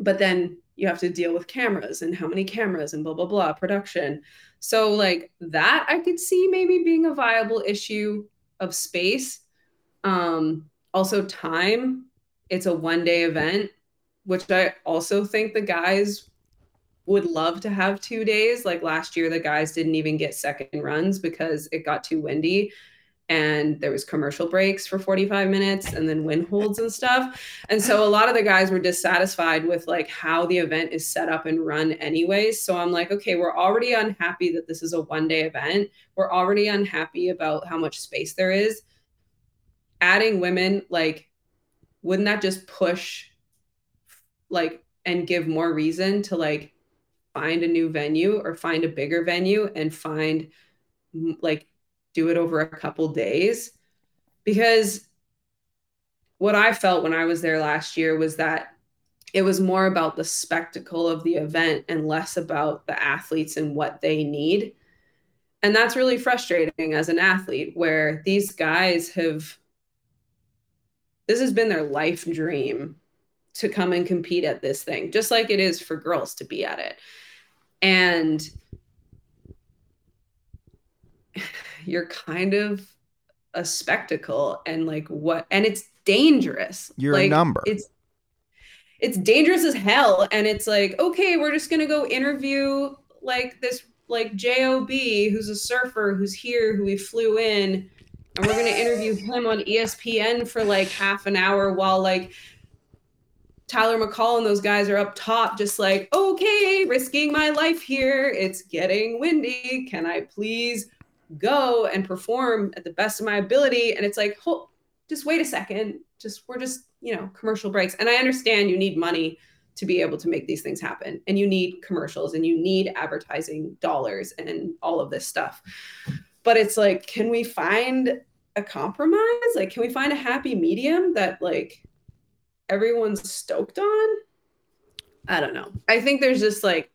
but then you have to deal with cameras and how many cameras and blah, blah, blah, production. So like that I could see maybe being a viable issue of space. Um, also time. It's a one-day event, which I also think the guys would love to have two days. Like, last year, the guys didn't even get second runs because it got too windy, and there was commercial breaks for forty-five minutes and then wind holds and stuff. And so a lot of the guys were dissatisfied with like how the event is set up and run anyways. So I'm like, okay, we're already unhappy that this is a one-day event. We're already unhappy about how much space there is. Adding women, like, wouldn't that just push like, and give more reason to like find a new venue or find a bigger venue and find like, do it over a couple days? Because what I felt when I was there last year was that it was more about the spectacle of the event and less about the athletes and what they need. And that's really frustrating as an athlete, where these guys have, this has been their life dream to come and compete at this thing, just like it is for girls to be at it. And you're kind of a spectacle and like what, and it's dangerous. You're like, a number. It's it's dangerous as hell. And it's like, okay, we're just gonna go interview like this like J O B who's a surfer who's here, who we flew in, and we're gonna interview him on E S P N for like half an hour while like Tyler McCall and those guys are up top just like, okay, risking my life here. It's getting windy. Can I please go and perform at the best of my ability? And it's like, hold, just wait a second. Just, we're just, you know, commercial breaks. And I understand you need money to be able to make these things happen. And you need commercials and you need advertising dollars and all of this stuff. But it's like, can we find a compromise? Like, can we find a happy medium that like everyone's stoked on? I don't know. I think there's just like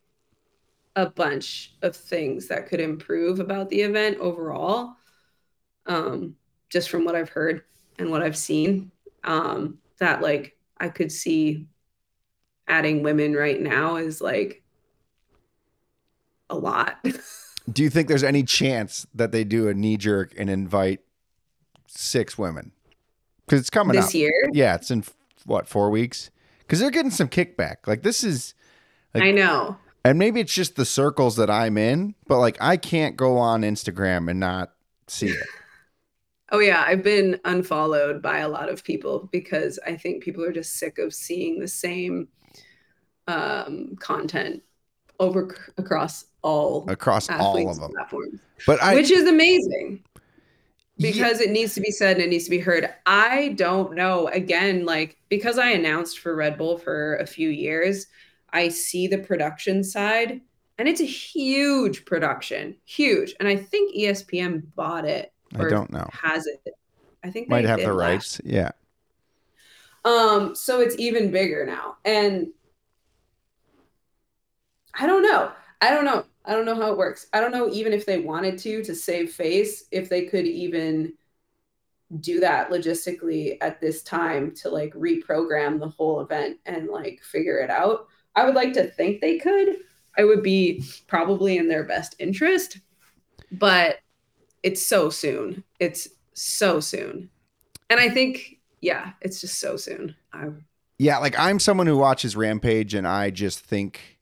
a bunch of things that could improve about the event overall, um, just from what I've heard and what I've seen, um, that like I could see adding women right now is like a lot. Do you think there's any chance that they do a knee jerk and invite six women? Because it's coming up this year. Yeah, it's in what, four weeks? Because they're getting some kickback. Like this is, like, I know. And maybe it's just the circles that I'm in, but like I can't go on Instagram and not see it. Oh yeah, I've been unfollowed by a lot of people because I think people are just sick of seeing the same um, content over across all across all of them. Platforms, but I, which is amazing because yeah. It needs to be said and it needs to be heard. I don't know. Again, like because I announced for Red Bull for a few years. I see the production side, and it's a huge production, huge. And I think E S P N bought it. Or I don't know. Has it? I think might they have the rights. Yeah. Um. So it's even bigger now, and I don't know. I don't know. I don't know how it works. I don't know even if they wanted to to save face, if they could even do that logistically at this time to like reprogram the whole event and like figure it out. I would like to think they could. I would be probably in their best interest, but it's so soon. It's so soon. And I think, yeah, it's just so soon. I'm... Yeah. Like I'm someone who watches Rampage and I just think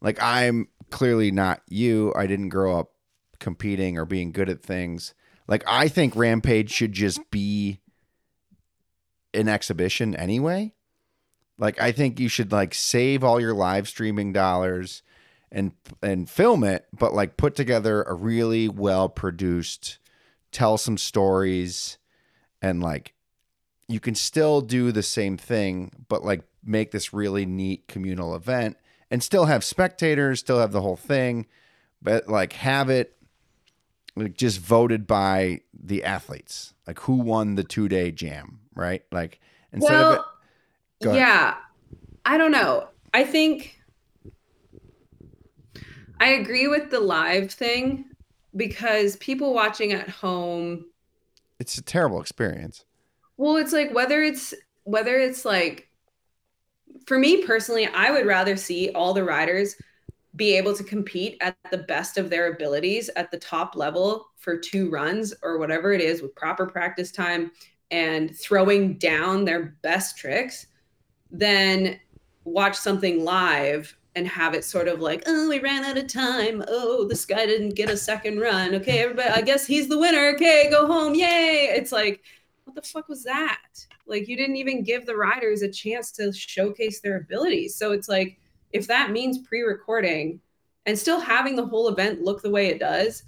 like, I'm clearly not you. I didn't grow up competing or being good at things. Like I think Rampage should just be an exhibition anyway. Like, I think you should like save all your live streaming dollars and and film it, but like put together a really well produced, tell some stories, and like you can still do the same thing, but like make this really neat communal event and still have spectators, still have the whole thing, but like have it like just voted by the athletes, like who won the two day jam, right? Like instead well- of it. Yeah, I don't know. I think I agree with the live thing because people watching at home, it's a terrible experience. Well, it's like whether it's whether it's like for me personally, I would rather see all the riders be able to compete at the best of their abilities at the top level for two runs or whatever it is with proper practice time and throwing down their best tricks. Then watch something live and have it sort of like, oh, we ran out of time. Oh, this guy didn't get a second run. Okay, everybody, I guess he's the winner. Okay, go home. Yay. It's like, what the fuck was that? Like, you didn't even give the riders a chance to showcase their abilities. So it's like, if that means pre-recording and still having the whole event look the way it does,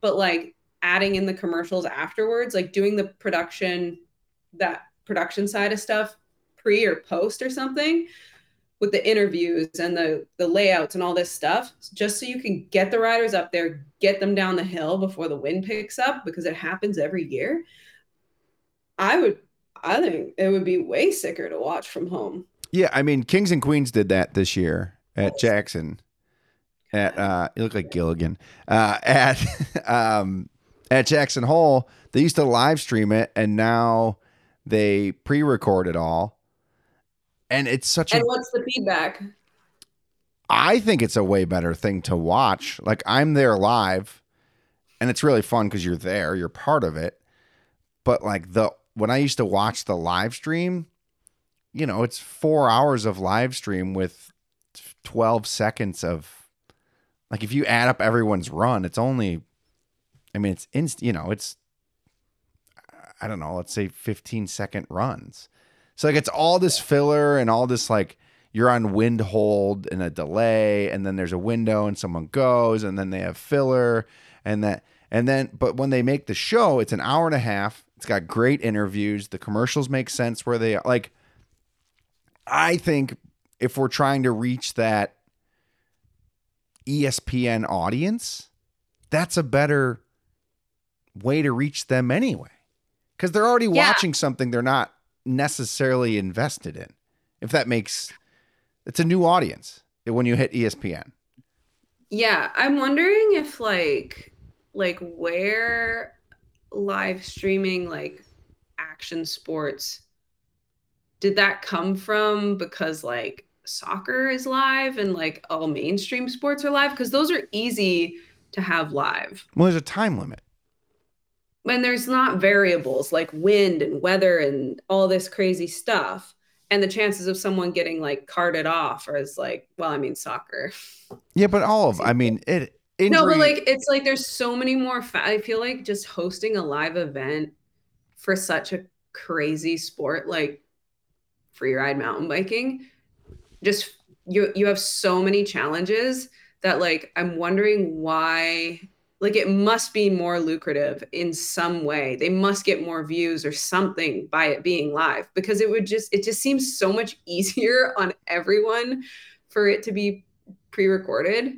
but like adding in the commercials afterwards, like doing the production, that production side of stuff, pre or post or something with the interviews and the, the layouts and all this stuff, just so you can get the riders up there, get them down the hill before the wind picks up, because it happens every year. I would, I think it would be way sicker to watch from home. Yeah. I mean, Kings and Queens did that this year at Jackson at, uh, it looked like Gilligan, uh, at, um, at Jackson Hole. They used to live stream it and now they pre-record it all. And it's such and a... And what's the feedback? I think it's a way better thing to watch. Like, I'm there live, and it's really fun because you're there. You're part of it. But like the when I used to watch the live stream, you know, it's four hours of live stream with twelve seconds of like, if you add up everyone's run, it's only, I mean, it's inst, you know, it's, I don't know, let's say fifteen second runs. So like, it's all this filler and all this, like you're on wind hold and a delay, and then there's a window and someone goes, and then they have filler and that, and then, but when they make the show, it's an hour and a half. It's got great interviews. The commercials make sense where they are. Like, I think if we're trying to reach that E S P N audience, that's a better way to reach them anyway, because they're already yeah. watching something they're not necessarily invested in. If that makes, it's a new audience when you hit E S P N. Yeah, I'm wondering if like like where live streaming like action sports. Did that come from because like soccer is live and like all mainstream sports are live? Because those are easy to have live. Well, there's a time limit. When there's not variables like wind and weather and all this crazy stuff. And the chances of someone getting like carted off or is like, well, I mean, soccer. Yeah, but all of, I mean, it. Injury... No, but like, it's like, there's so many more. Fa- I feel like just hosting a live event for such a crazy sport, like, free ride mountain biking, just you you have so many challenges that like I'm wondering why, like it must be more lucrative in some way. They must get more views or something by it being live, because it would just it just seems so much easier on everyone for it to be pre-recorded.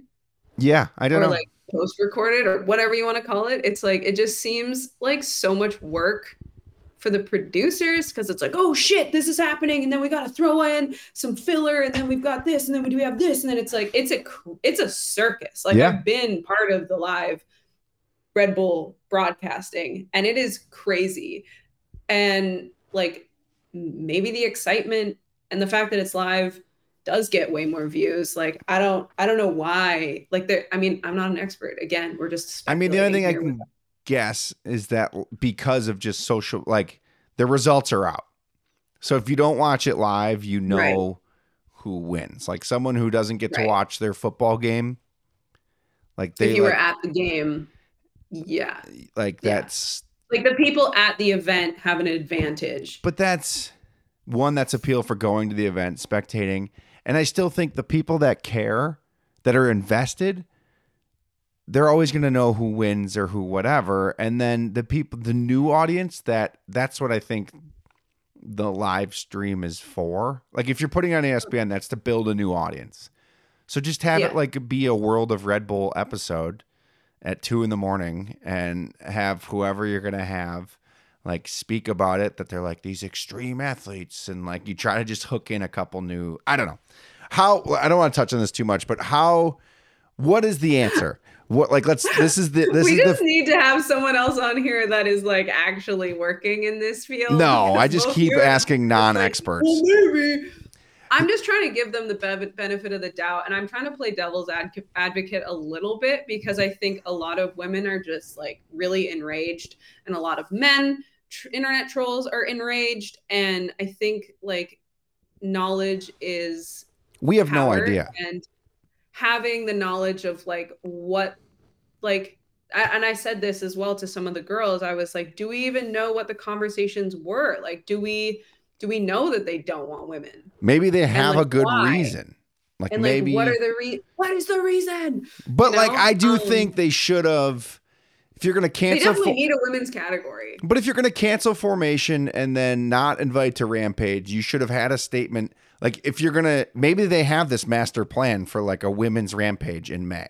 Yeah, I don't or, know like post-recorded or whatever you want to call it. It's like it just seems like so much work for the producers, because it's like, oh shit, this is happening, and then we got to throw in some filler, and then we've got this, and then we do have this, and then it's like it's a it's a circus. Like yeah. I've been part of the live Red Bull broadcasting, and it is crazy. And like maybe the excitement and the fact that it's live does get way more views. Like I don't I don't know why. Like there, I mean, I'm not an expert. Again, we're just. I mean, the only thing I can. guess is that because of just social, like the results are out. So if you don't watch it live, you know right. who wins. Like someone who doesn't get right. to watch their football game, like they if you like, were at the game, yeah, like yeah. that's like the people at the event have an advantage. But that's one that's appeal for going to the event, spectating, and I still think the people that care, that are invested, they're always going to know who wins or who whatever. And then the people, the new audience, that that's what I think the live stream is for. Like if you're putting on E S P N, that's to build a new audience. So just have yeah. it like be a World of Red Bull episode at two in the morning and have whoever you're going to have like speak about it, that they're like these extreme athletes. And like, you try to just hook in a couple new, I don't know how, I don't want to touch on this too much, but how, what is the answer? What like let's this is the this we is just the, need to have someone else on here that is like actually working in this field. No, I just keep asking non-experts. Like, well, maybe. I'm just trying to give them the benefit of the doubt, and I'm trying to play devil's ad- advocate a little bit, because I think a lot of women are just like really enraged, and a lot of men, tr- internet trolls, are enraged, and I think like knowledge is we have power, no idea, and having the knowledge of like what like I, and I said this as well to some of the girls, I was like, do we even know what the conversations were? Like, do we do we know that they don't want women? Maybe they have like, a good why? reason. Like, and, like maybe what are the re- what is the reason? But you know? like I do um, think they should have, if you're gonna cancel, they definitely for- need a women's category. But if you're gonna cancel Formation and then not invite to Rampage, you should have had a statement. Like if you're going to, maybe they have this master plan for like a women's Rampage in May,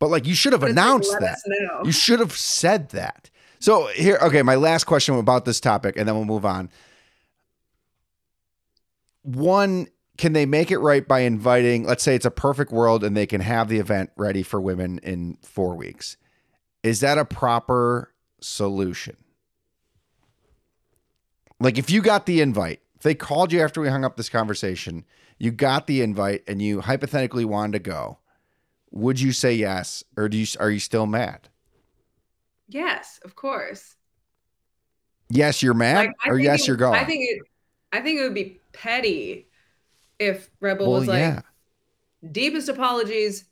but like you should have announced that. You should have said that. So here, okay. My last question about this topic, and then we'll move on. One, can they make it right by inviting, let's say it's a perfect world and they can have the event ready for women in four weeks. Is that a proper solution? Like if you got the invite, if they called you after we hung up this conversation, you got the invite and you hypothetically wanted to go, would you say yes? Or do you, are you still mad? Yes, of course. yes, you're mad, like, or yes, it, you're gone. I think it, I think it would be petty if Red Bull well, was like, yeah. deepest apologies.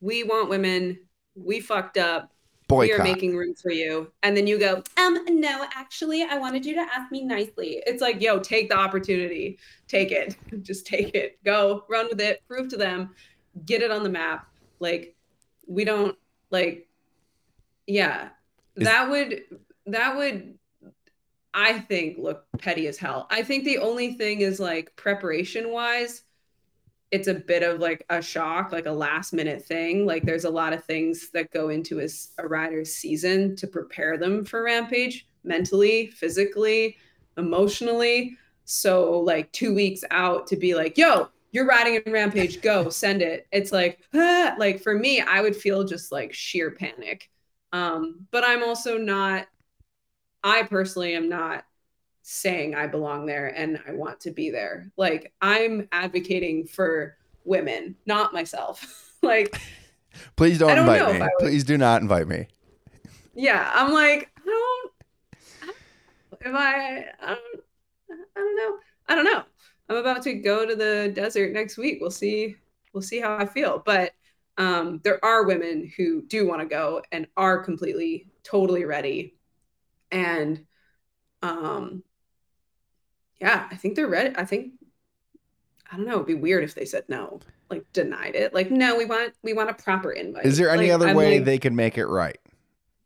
We want women. We fucked up. Boycott. We are making room for you. And then you go, um, no, actually, I wanted you to ask me nicely. It's like, yo, take the opportunity. Take it. Just take it. Go. Run with it. Prove to them. Get it on the map. Like, we don't, like, yeah. Is- that would, that would, I think, look petty as hell. I think the only thing is, like, preparation-wise, it's a bit of like a shock, like a last minute thing. Like there's a lot of things that go into a, a rider's season to prepare them for Rampage mentally, physically, emotionally. So like two weeks out to be like, yo, you're riding in Rampage, go send it. It's like, ah. Like for me, I would feel just like sheer panic. Um, but I'm also not, I personally am not saying I belong there and I want to be there. Like I'm advocating for women, not myself. Like, please don't, don't invite me. Would... Please do not invite me. Yeah. I'm like, I don't, I don't, I, I don't, I don't know. I don't know. I'm about to go to the desert next week. We'll see. We'll see how I feel. But um, there are women who do want to go and are completely, totally ready. And um, yeah, I think they're ready. I think, I don't know, it'd be weird if they said no, like denied it. Like, no, we want, we want a proper invite. Is there any like, other I'm way like, they can make it right?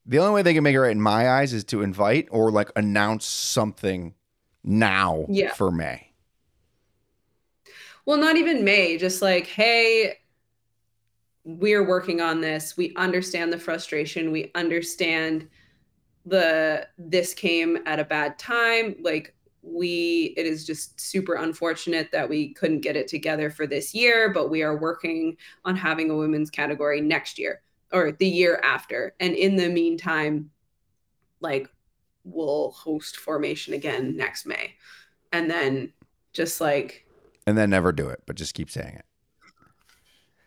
The only way they can make it right in my eyes is to invite or like announce something now yeah. for May. Well, not even May, just like, hey, we're working on this. We understand the frustration. We understand the, this came at a bad time. Like, we, it is just super unfortunate that we couldn't get it together for this year, but we are working on having a women's category next year or the year after. And in the meantime, like we'll host Formation again next May. And then just like, and then never do it, but just keep saying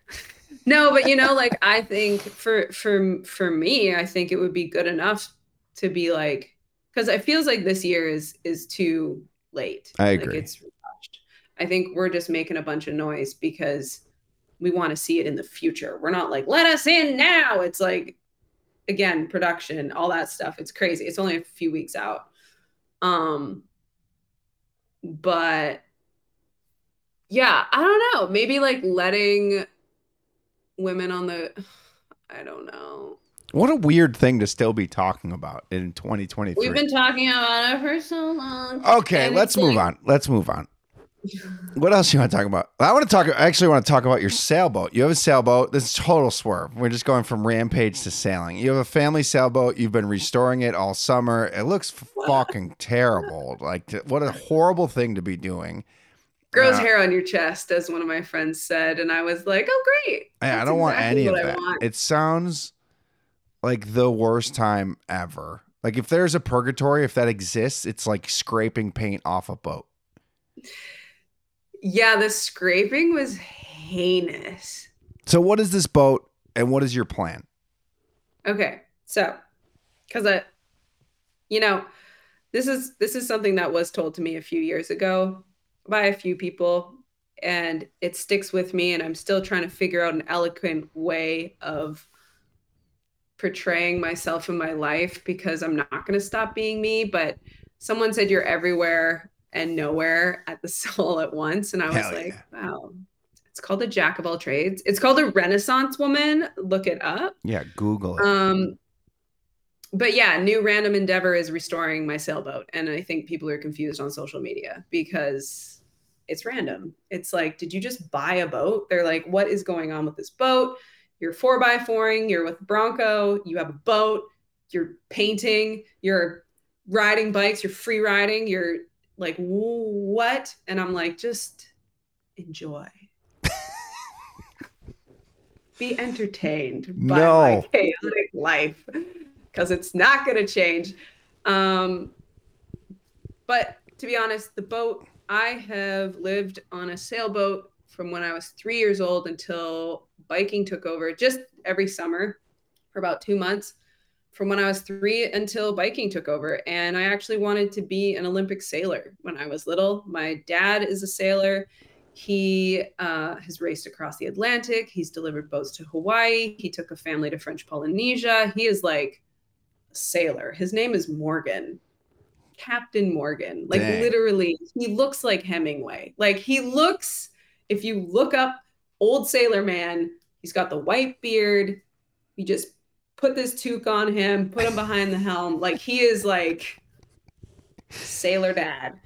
it. No, but you know, like, I think for, for, for me, I think it would be good enough to be like, because it feels like this year is is too late. I agree. Like it's rushed. I think we're just making a bunch of noise because we want to see it in the future. We're not like, let us in now. It's like, again, production, all that stuff. It's crazy. It's only a few weeks out. Um, but yeah, I don't know. Maybe like letting women on the, I don't know. What a weird thing to still be talking about in twenty twenty-three. We've been talking about it for so long. Okay, and let's move like... on. Let's move on. What else you want to talk about? I want to talk. I actually want to talk about your sailboat. You have a sailboat. This is a total swerve. We're just going from Rampage to sailing. You have a family sailboat. You've been restoring it all summer. It looks fucking terrible. Like, what a horrible thing to be doing. Grows yeah. hair on your chest, as one of my friends said, and I was like, "Oh, great!" Yeah, I don't exactly want any of that. It sounds like the worst time ever. Like if there's a purgatory, if that exists, it's like scraping paint off a boat. Yeah, the scraping was heinous. So, what is this boat, and what is your plan? Okay, so because I, you know, this is this is something that was told to me a few years ago by a few people, and it sticks with me, and I'm still trying to figure out an eloquent way of portraying myself in my life because I'm not going to stop being me. But someone said you're everywhere and nowhere at the soul at once. And I was Hell like, yeah. wow, it's called a jack of all trades. It's called a Renaissance woman. Look it up. Yeah. Google it. Um, But yeah, new random endeavor is restoring my sailboat. And I think people are confused on social media because it's random. It's like, did you just buy a boat? They're like, what is going on with this boat? You're four by fouring, you're with Bronco, you have a boat, you're painting, you're riding bikes, you're free riding, you're like, what? And I'm like, just enjoy. Be entertained by no. my chaotic life. Because it's not going to change. Um, but to be honest, the boat, I have lived on a sailboat from when I was three years old until biking took over, just every summer for about two months. from when I was three until biking took over. And I actually wanted to be an Olympic sailor when I was little. My dad is a sailor. He uh, has raced across the Atlantic. He's delivered boats to Hawaii. He took a family to French Polynesia. He is like a sailor. His name is Morgan, Captain Morgan. Like Dang. Literally, he looks like Hemingway. Like he looks, if you look up old sailor man, he's got the white beard. You just put this toque on him, put him behind the helm. Like he is like sailor dad.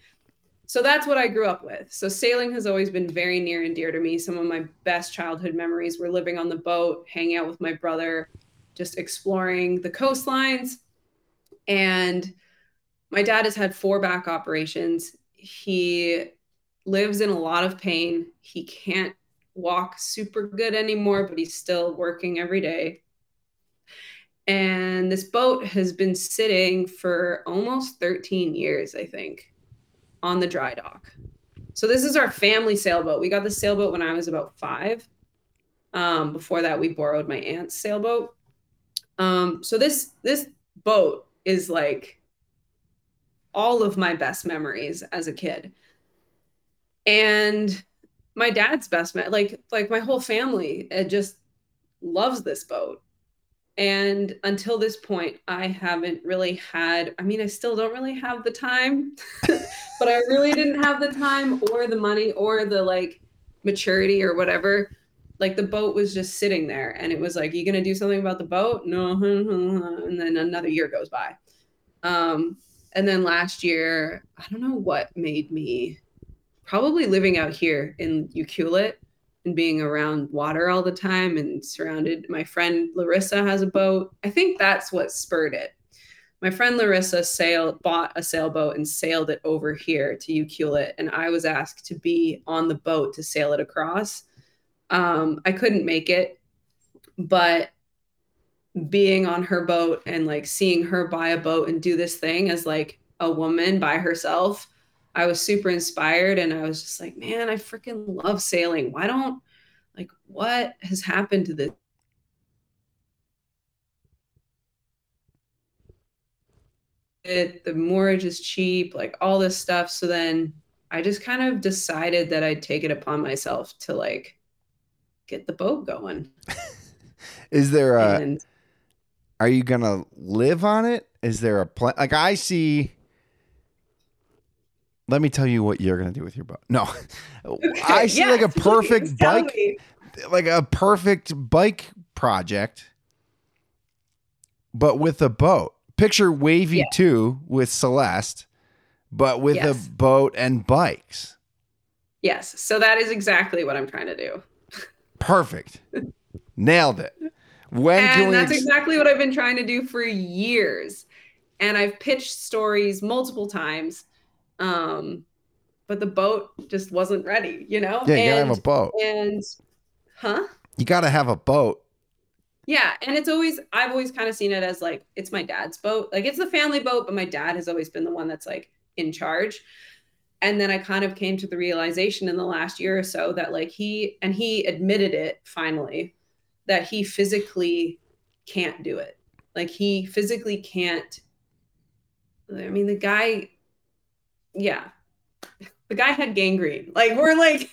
So that's what I grew up with. So sailing has always been very near and dear to me. Some of my best childhood memories were living on the boat, hanging out with my brother, just exploring the coastlines. And my dad has had four back operations. He lives in a lot of pain. He can't walk super good anymore, but he's still working every day. And this boat has been sitting for almost thirteen years, I think, on the dry dock. So this is our family sailboat. We got the sailboat when I was about five. Um, before that, we borrowed my aunt's sailboat. Um, so this this boat is like all of my best memories as a kid. And my dad's best, me- like, like my whole family it just loves this boat. And until this point, I haven't really had, I mean, I still don't really have the time, but I really didn't have the time or the money or the like maturity or whatever. Like the boat was just sitting there and it was like, you gonna do something about the boat? No. And then another year goes by. Um, and then last year, I don't know what made me, probably living out here in Ucluelet, and being around water all the time and surrounded. My friend Larissa has a boat. I think that's what spurred it. My friend Larissa sailed, bought a sailboat and sailed it over here to Ucluelet. And I was asked to be on the boat to sail it across. Um, I couldn't make it, but being on her boat and like seeing her buy a boat and do this thing as like a woman by herself, I was super inspired and I was just like, man, I freaking love sailing. Why don't, like, what has happened to this? It, the moorage is cheap, like all this stuff. So then I just kind of decided that I'd take it upon myself to like get the boat going. Is there a, and, are you going to live on it? Is there a plan? Like I see... Let me tell you what you're going to do with your boat. No, okay, I see yeah, like a perfect please, bike, like a perfect bike project, but with a boat. Picture Wavy yeah. two with Celeste, but with yes. a boat and bikes. Yes. So that is exactly what I'm trying to do. Perfect. Nailed it. When and can that's we ex- exactly what I've been trying to do for years. And I've pitched stories multiple times. Um, but the boat just wasn't ready, you know? Yeah, you and, gotta have a boat. And, huh? You gotta have a boat. Yeah, and it's always, I've always kind of seen it as like, it's my dad's boat. Like, it's the family boat, but my dad has always been the one that's like in charge. And then I kind of came to the realization in the last year or so that like he, and he admitted it finally, that he physically can't do it. Like, he physically can't, I mean, the guy... Yeah. The guy had gangrene. Like, we're like,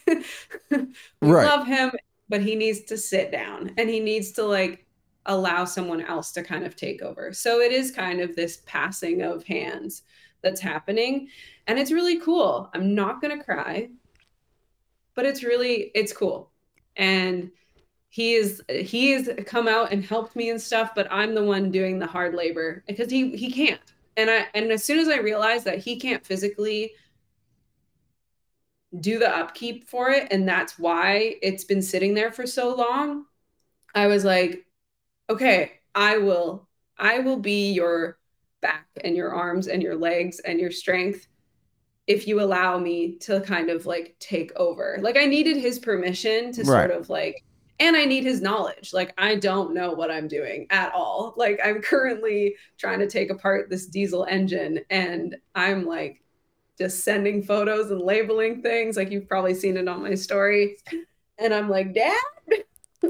we right. love him, but he needs to sit down and he needs to like allow someone else to kind of take over. So it is kind of this passing of hands that's happening. And it's really cool. I'm not going to cry, but it's really, it's cool. And he is, he has come out and helped me and stuff, but I'm the one doing the hard labor because he, he can't. And I, and as soon as I realized that he can't physically do the upkeep for it, and that's why it's been sitting there for so long, I was like, okay, I will, I will be your back and your arms and your legs and your strength if you allow me to kind of like take over. Like, I needed his permission to right. sort of like, and I need his knowledge. Like, I don't know what I'm doing at all. Like, I'm currently trying to take apart this diesel engine and I'm like just sending photos and labeling things. Like, you've probably seen it on my story. And I'm like, Dad?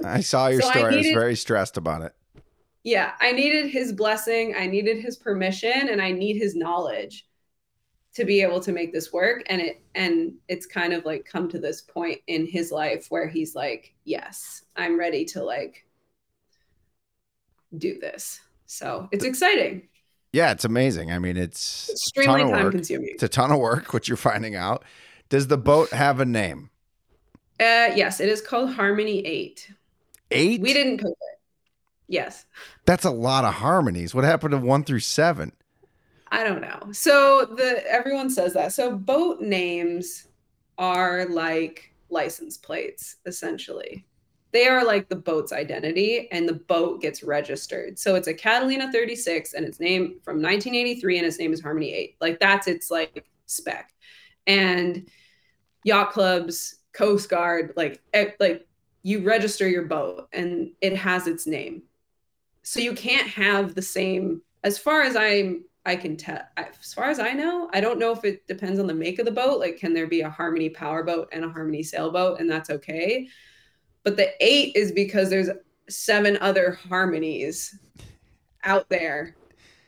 I saw your so story. I, needed... I was very stressed about it. yeah, I needed his blessing. I needed his permission, and I need his knowledge to be able to make this work. And it, and it's kind of like come to this point in his life where he's like, yes, I'm ready to like do this. So it's exciting. Yeah, it's amazing. I mean, it's extremely time consuming. It's a ton of work, which you're finding out. Does the boat have a name? Uh, yes, it is called Harmony eight. Eight? We didn't pick it. Yes. That's a lot of harmonies. What happened to one through seven? I don't know. So the everyone says that. So boat names are like license plates, essentially. They are like the boat's identity, and the boat gets registered. So it's a Catalina thirty-six, and it's named from nineteen eighty-three, and its name is Harmony eight. Like, that's its like spec. And yacht clubs, Coast Guard, like like you register your boat, and it has its name. So you can't have the same. As far as I'm, I can tell. As far as I know, I don't know if it depends on the make of the boat. Like, can there be a Harmony powerboat and a Harmony sailboat, and that's okay. But the eight is because there's seven other harmonies out there,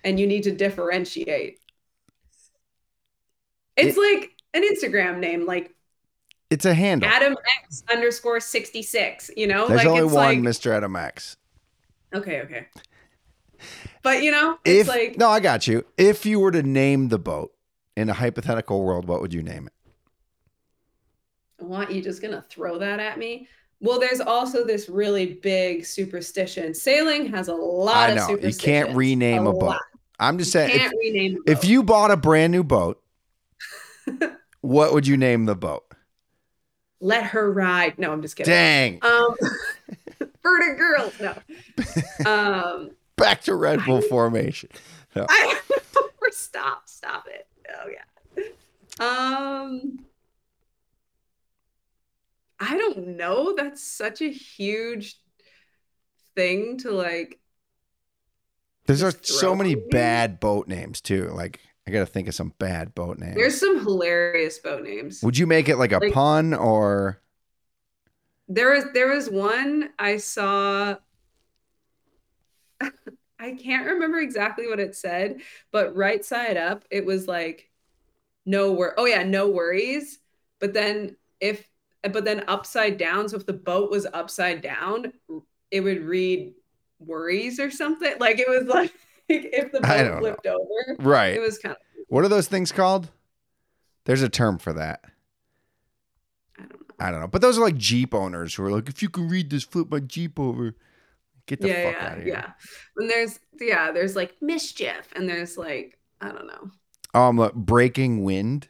and you need to differentiate. It's it, like an Instagram name, like it's a handle. Adam X underscore sixty-six. You know, there's like, only it's one like, Mister Adam X. Okay, okay. But you know, it's if, like no, I got you. If you were to name the boat in a hypothetical world, what would you name it? What, you just gonna throw that at me? Well, there's also this really big superstition. Sailing has a lot I know. of superstitions. You can't rename a, a boat. Lot. I'm just you saying, can't if, rename a boat. If you bought a brand new boat, what would you name the boat? Let her ride. No, I'm just kidding. Dang. Um, Fur Da Girls. No. Um, Back to Red Bull I, Formation. No. I don't know. Stop. Stop it. Oh, yeah. Um... I don't know. That's such a huge thing to like. There's so many bad boat names too. Like, I got to think of some bad boat names. There's some hilarious boat names. Would you make it like a like, pun or? There was, there was one I saw. I can't remember exactly what it said, but right side up, it was like, no, wor- oh yeah, no worries. But then if, But then upside down. So if the boat was upside down, it would read worries or something. Like it was like if the boat flipped know. over. Right. It was kind of. What are those things called? There's a term for that. I don't know. I don't know. But those are like Jeep owners who are like, if you can read this, flip my Jeep over. Get the yeah, fuck yeah, out of here. Yeah. And there's, yeah, there's like mischief. And there's like, I don't know. Um, like breaking wind.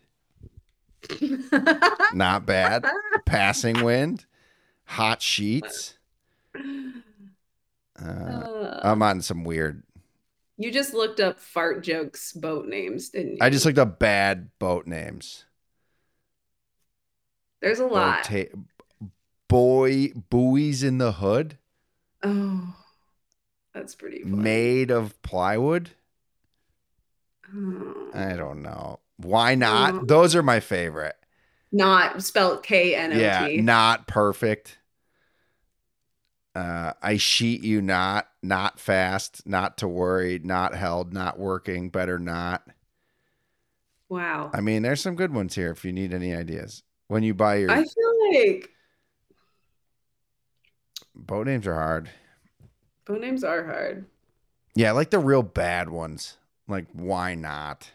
Not bad. Passing wind, hot sheets. Uh, uh, I'm on some weird. You just looked up fart jokes boat names, didn't you? I just looked up bad boat names. There's a lot. Bota- boy buoys in the hood. Oh, that's pretty funny. Made of plywood. Oh. I don't know. Why not? Um, Those are my favorite. Not spelled K N O T. Yeah, not perfect. Uh, I sheet you not, not fast, not to worry, not held, not working, better not. Wow. I mean, there's some good ones here if you need any ideas. When you buy your... I feel like... Boat names are hard. Boat names are hard. Yeah, I like the real bad ones. Like, why not?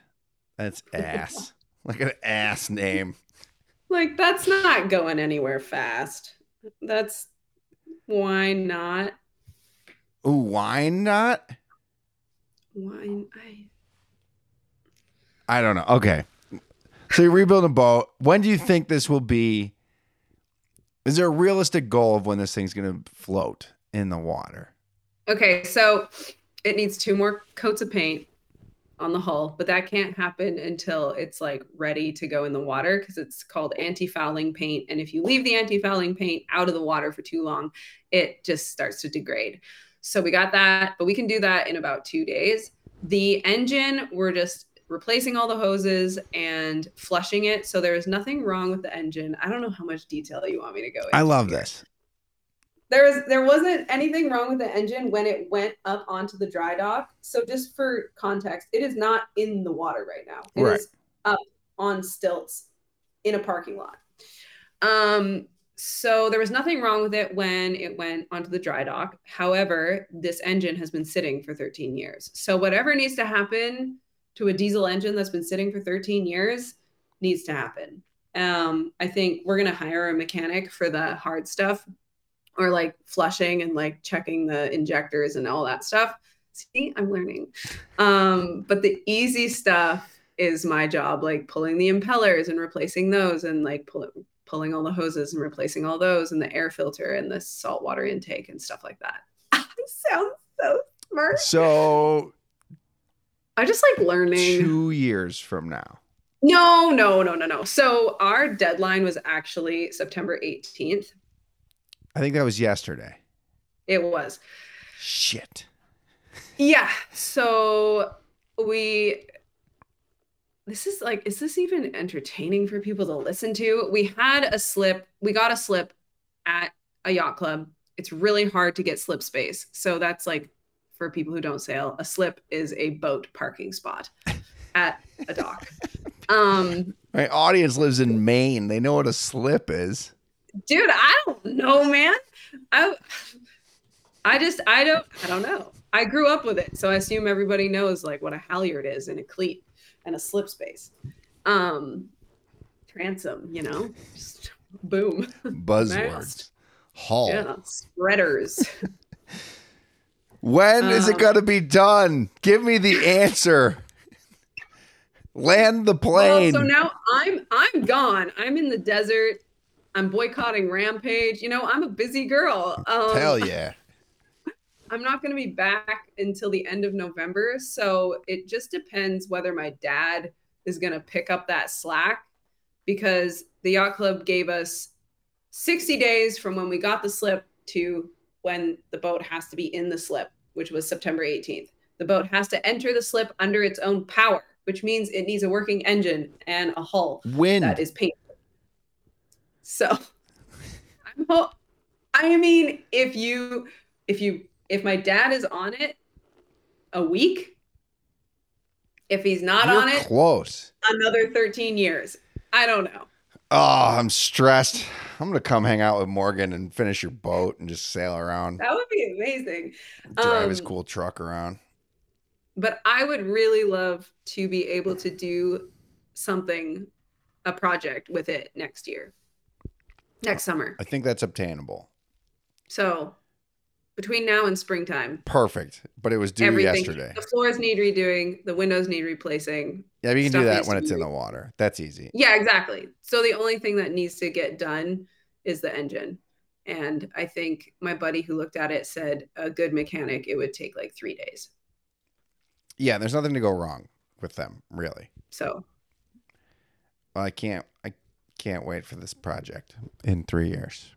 That's ass. Like an ass name. Like, that's not going anywhere fast. That's why not. Ooh, why not? Why I I don't know. Okay. So you're rebuilding a boat. When do you think this will be? Is there a realistic goal of when this thing's going to float in the water? Okay, so it needs two more coats of paint on the hull, but that can't happen until it's like ready to go in the water because it's called anti-fouling paint, and if you leave the anti-fouling paint out of the water for too long, it just starts to degrade. So we got that, but we can do that in about two days. The engine, we're just replacing all the hoses and flushing it, so there is nothing wrong with the engine. I don't know how much detail you want me to go into. I love here. this There was, there wasn't anything wrong with the engine when it went up onto the dry dock. So just for context, it is not in the water right now. It right. is up on stilts in a parking lot. Um, so there was nothing wrong with it when it went onto the dry dock. However, this engine has been sitting for thirteen years. So whatever needs to happen to a diesel engine that's been sitting for thirteen years needs to happen. Um, I think we're going to hire a mechanic for the hard stuff, or like flushing and like checking the injectors and all that stuff. See, I'm learning. Um, but the easy stuff is my job, like pulling the impellers and replacing those, and like pull, pulling all the hoses and replacing all those, and the air filter and the saltwater intake and stuff like that. I sound so smart. So I just like learning. Two years from now. No, no, no, no, no. So our deadline was actually September eighteenth. I think that was yesterday. It was. Shit. Yeah. So we, this is like, is this even entertaining for people to listen to? We had a slip. We got a slip at a yacht club. It's really hard to get slip space. So that's like, for people who don't sail, a slip is a boat parking spot at a dock. Um, My audience lives in Maine. They know what a slip is. Dude, I don't know, man. I, I just, I don't, I don't know. I grew up with it, so I assume everybody knows like what a halyard is and a cleat and a slip space, um, transom. You know, just boom. Buzzwords. Haul. Yeah, spreaders. When um, is it gonna be done? Give me the answer. Land the plane. Well, so now I'm, I'm gone. I'm in the desert. I'm boycotting Rampage. You know, I'm a busy girl. Um, Hell yeah. I'm not going to be back until the end of November. So it just depends whether my dad is going to pick up that slack, because the yacht club gave us sixty days from when we got the slip to when the boat has to be in the slip, which was September eighteenth. The boat has to enter the slip under its own power, which means it needs a working engine and a hull Wind. that is painted. So, I'm ho- I mean, if you, if you, if my dad is on it a week, if he's not You're on it, close another thirteen years. I don't know. Oh, I'm stressed. I'm gonna come hang out with Morgan and finish your boat and just sail around. That would be amazing. Drive um, his cool truck around. But I would really love to be able to do something, a project with it next year. Next summer. I think that's obtainable. So between now and springtime. Perfect. But it was due everything. yesterday. The floors need redoing. The windows need replacing. Yeah, we can do that when it's in the water. That's easy. Yeah, exactly. So the only thing that needs to get done is the engine. And I think my buddy who looked at it said a good mechanic, it would take like three days. Yeah, there's nothing to go wrong with them, really. So. Well, I can't. I Can't wait for this project in three years.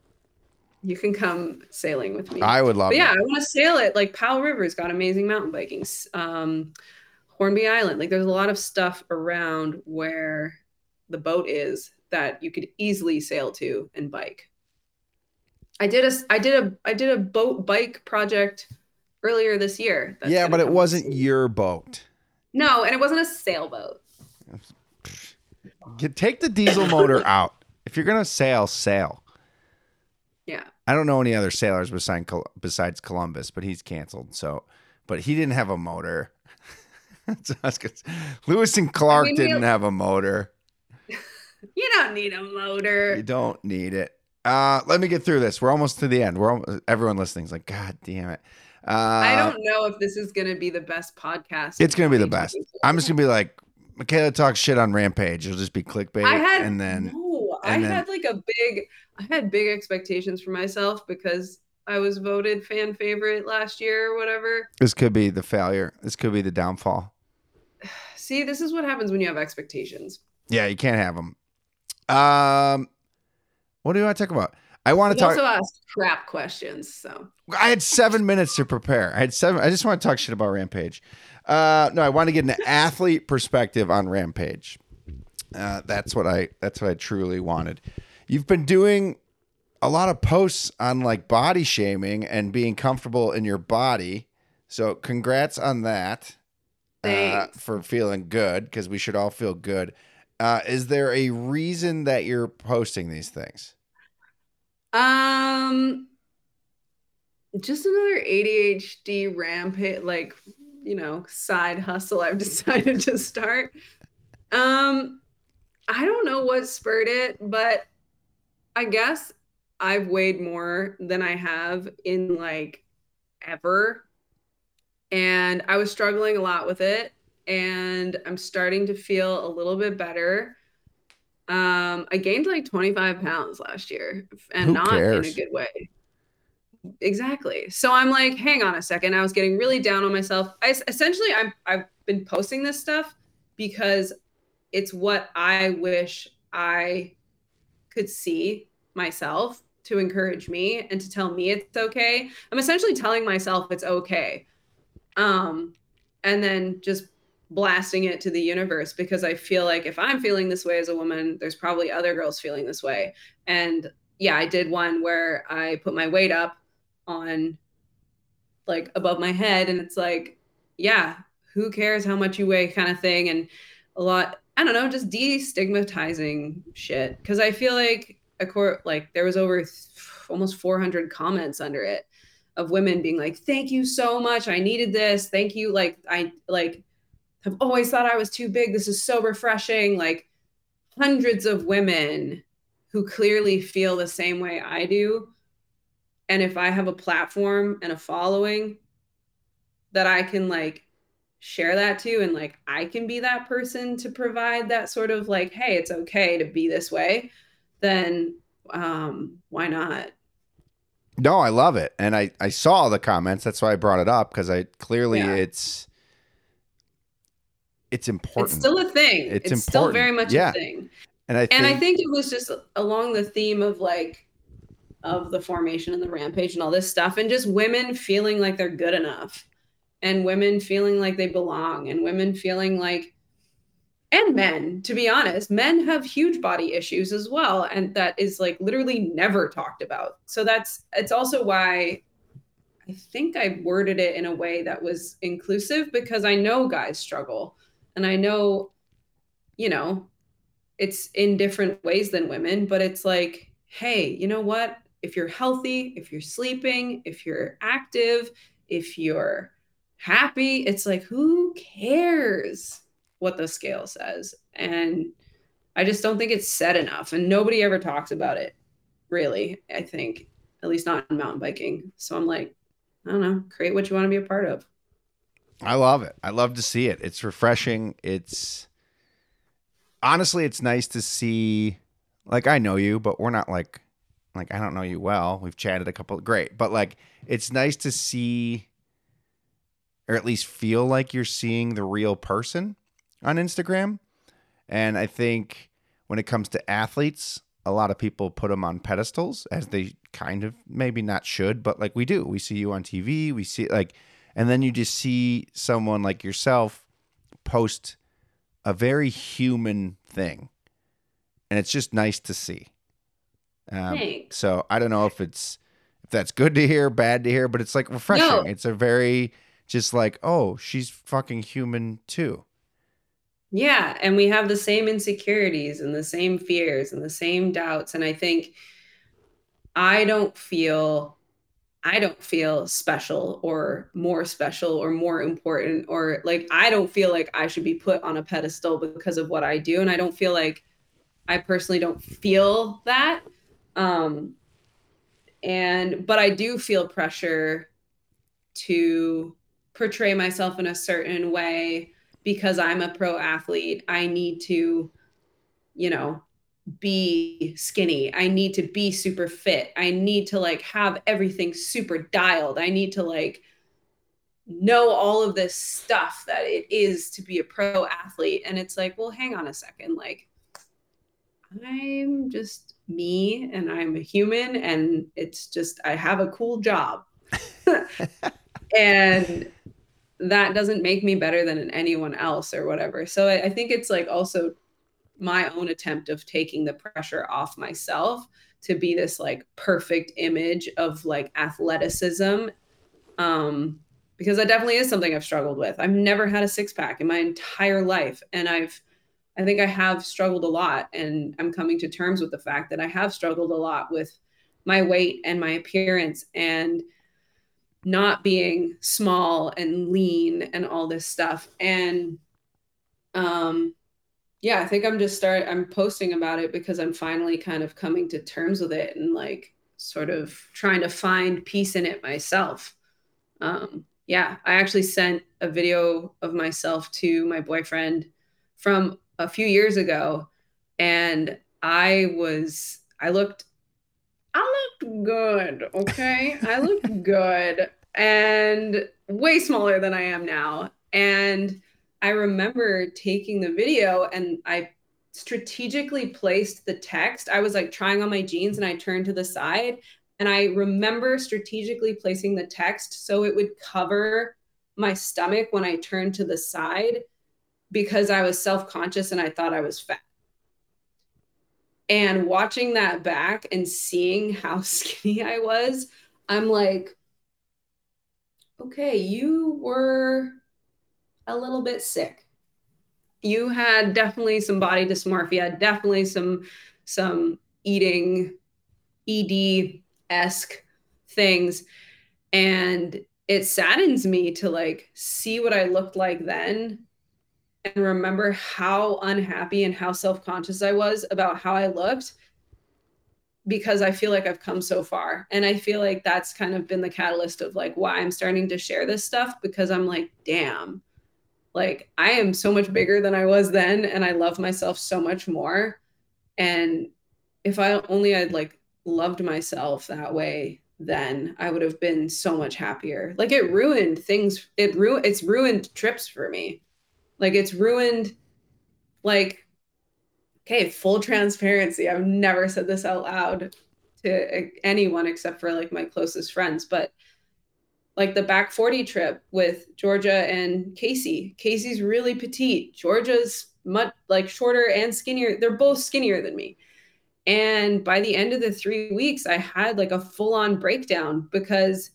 You can come sailing with me. I would love it. Yeah, I want to sail it. Like Powell River's got amazing mountain biking. Um, Hornby Island. Like there's a lot of stuff around where the boat is that you could easily sail to and bike. I did a I did a I did a boat bike project earlier this year. That's yeah, but it wasn't your boat. No, and it wasn't a sailboat. Take the diesel motor out. If you're gonna sail, sail. Yeah. I don't know any other sailors besides besides Columbus, but he's canceled. So, but he didn't have a motor. So Lewis and Clark I mean, didn't have a motor. You don't need a motor. You don't need it. Uh, let me get through this. We're almost to the end. We're almost, everyone listening's like, God damn it. Uh, I don't know if this is gonna be the best podcast. It's gonna be the best. I'm just gonna be like. Micayla talks shit on Rampage. It'll just be clickbait. I had, and then no, and I then, had like a big, I had big expectations for myself because I was voted fan favorite last year or whatever. This could be the failure. This could be the downfall. See, this is what happens when you have expectations. Yeah, you can't have them. Um, what do you want to talk about? I want to you talk. Also asked crap questions. So I had seven minutes to prepare. I had seven. I just want to talk shit about Rampage. Uh, no, I want to get an athlete perspective on Rampage. Uh, that's what I. That's what I truly wanted. You've been doing a lot of posts on like body shaming and being comfortable in your body. So congrats on that uh, for feeling good, because we should all feel good. Uh, is there a reason that you're posting these things? Um, just another A D H D rampant, like, you know, side hustle I've decided to start. Um, I don't know what spurred it, but I guess I've weighed more than I have in like ever. And I was struggling a lot with it, and I'm starting to feel a little bit better. Um, I gained like twenty-five pounds last year, and Who not cares? in a good way. Exactly. So I'm like, hang on a second. I was getting really down on myself. I essentially, I'm, I've been posting this stuff because it's what I wish I could see myself, to encourage me and to tell me it's okay. I'm essentially telling myself it's okay. Um, and then just blasting it to the universe, because I feel like if I'm feeling this way as a woman, there's probably other girls feeling this way. And yeah, I did one where I put my weight up on like above my head, and it's like, yeah, who cares how much you weigh kind of thing. And a lot, I don't know, just destigmatizing shit. Cause I feel like a court, like there was over th- almost four hundred comments under it of women being like, thank you so much. I needed this. Thank you. Like, I like have always thought I was too big. This is so refreshing. Like hundreds of women who clearly feel the same way I do. And if I have a platform and a following that I can like share that to, and like, I can be that person to provide that sort of like, hey, it's okay to be this way, then um, why not? No, I love it. And I, I saw the comments. That's why I brought it up, because I clearly yeah. it's it's important. It's still a thing. It's, it's still very much yeah. a thing. And I think, and I think it was just along the theme of like of the formation and the rampage and all this stuff, and just women feeling like they're good enough, and women feeling like they belong, and women feeling like, and men, to be honest, men have huge body issues as well. And that is like literally never talked about. So that's, it's also why I think I worded it in a way that was inclusive, because I know guys struggle, and I know, you know, it's in different ways than women, but it's like, hey, you know what? If you're healthy, if you're sleeping, if you're active, if you're happy, it's like, who cares what the scale says? And I just don't think it's said enough, and nobody ever talks about it, really, I think, at least not in mountain biking. So I'm like, I don't know, create what you want to be a part of. I love it. I love to see it. It's refreshing. It's, honestly, it's nice to see, like, I know you, but we're not like, like, I don't know you well. We've chatted a couple, great. But like, it's nice to see, or at least feel like you're seeing the real person on Instagram. And I think when it comes to athletes, a lot of people put them on pedestals, as they kind of maybe not should, but like we do, we see you on T V, we see like, and then you just see someone like yourself post a very human thing. And it's just nice to see. Um, Thanks. So I don't know if it's, if that's good to hear, bad to hear, but it's like refreshing. No. It's a very just like, oh, she's fucking human too. Yeah. And we have the same insecurities and the same fears and the same doubts. And I think I don't feel, I don't feel special or more special or more important, or like, I don't feel like I should be put on a pedestal because of what I do. And I don't feel like, I personally don't feel that. Um, and, but I do feel pressure to portray myself in a certain way because I'm a pro athlete. I need to, you know, be skinny. I need to be super fit. I need to like have everything super dialed. I need to like know all of this stuff that it is to be a pro athlete. And it's like, well, hang on a second. Like, I'm just me, and I'm a human, and it's just, I have a cool job. And that doesn't make me better than anyone else or whatever. So I, I think it's like also my own attempt of taking the pressure off myself to be this like perfect image of like athleticism. Um, because that definitely is something I've struggled with. I've never had a six pack in my entire life. And I've, I think I have struggled a lot, and I'm coming to terms with the fact that I have struggled a lot with my weight and my appearance and not being small and lean and all this stuff. And, um, yeah, I think I'm just start, I'm posting about it because I'm finally kind of coming to terms with it and like sort of trying to find peace in it myself. Um, yeah, I actually sent a video of myself to my boyfriend from a few years ago, and I was, I looked, I looked good. Okay. I looked good and way smaller than I am now. And I remember taking the video and I strategically placed the text. I was like trying on my jeans and I turned to the side, and I remember strategically placing the text so it would cover my stomach when I turned to the side, because I was self-conscious and I thought I was fat. And watching that back and seeing how skinny I was, I'm like, okay, you were a little bit sick. You had definitely some body dysmorphia, definitely some, some eating E D-esque things. And it saddens me to like see what I looked like then and remember how unhappy and how self-conscious I was about how I looked, because I feel like I've come so far. And I feel like that's kind of been the catalyst of like why I'm starting to share this stuff, because I'm like, damn, like I am so much bigger than I was then. And I love myself so much more. And if I only I'd like loved myself that way, then I would have been so much happier. Like it ruined things. It ru- It's ruined trips for me. Like it's ruined, like, okay, full transparency. I've never said this out loud to anyone except for like my closest friends, but like the back forty trip with Georgia and Casey, Casey's really petite. Georgia's much like shorter and skinnier. They're both skinnier than me. And by the end of the three weeks, I had like a full on breakdown because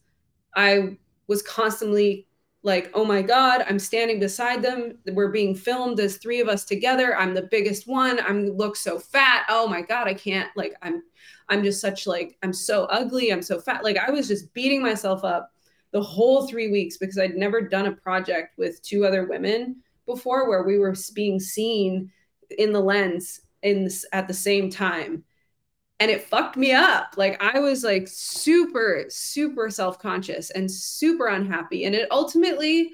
I was constantly like, oh my God, I'm standing beside them. We're being filmed as three of us together. I'm the biggest one. I'm look so fat. Oh my God, I can't, like, I'm, I'm just such like, I'm so ugly. I'm so fat. Like I was just beating myself up the whole three weeks because I'd never done a project with two other women before where we were being seen in the lens in this, at the same time. And it fucked me up. Like I was like super, super self-conscious and super unhappy. And it ultimately,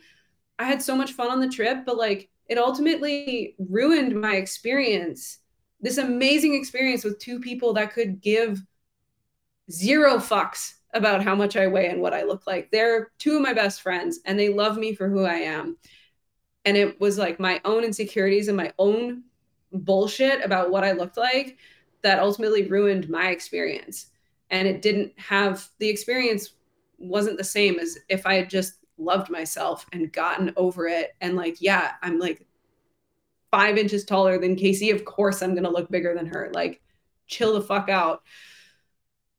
I had so much fun on the trip, but like it ultimately ruined my experience. This amazing experience with two people that could give zero fucks about how much I weigh and what I look like. They're two of my best friends and they love me for who I am. And it was like my own insecurities and my own bullshit about what I looked like that ultimately ruined my experience. And it didn't have, the experience wasn't the same as if I had just loved myself and gotten over it. And like, yeah, I'm like five inches taller than Casey. Of course I'm going to look bigger than her. Like chill the fuck out.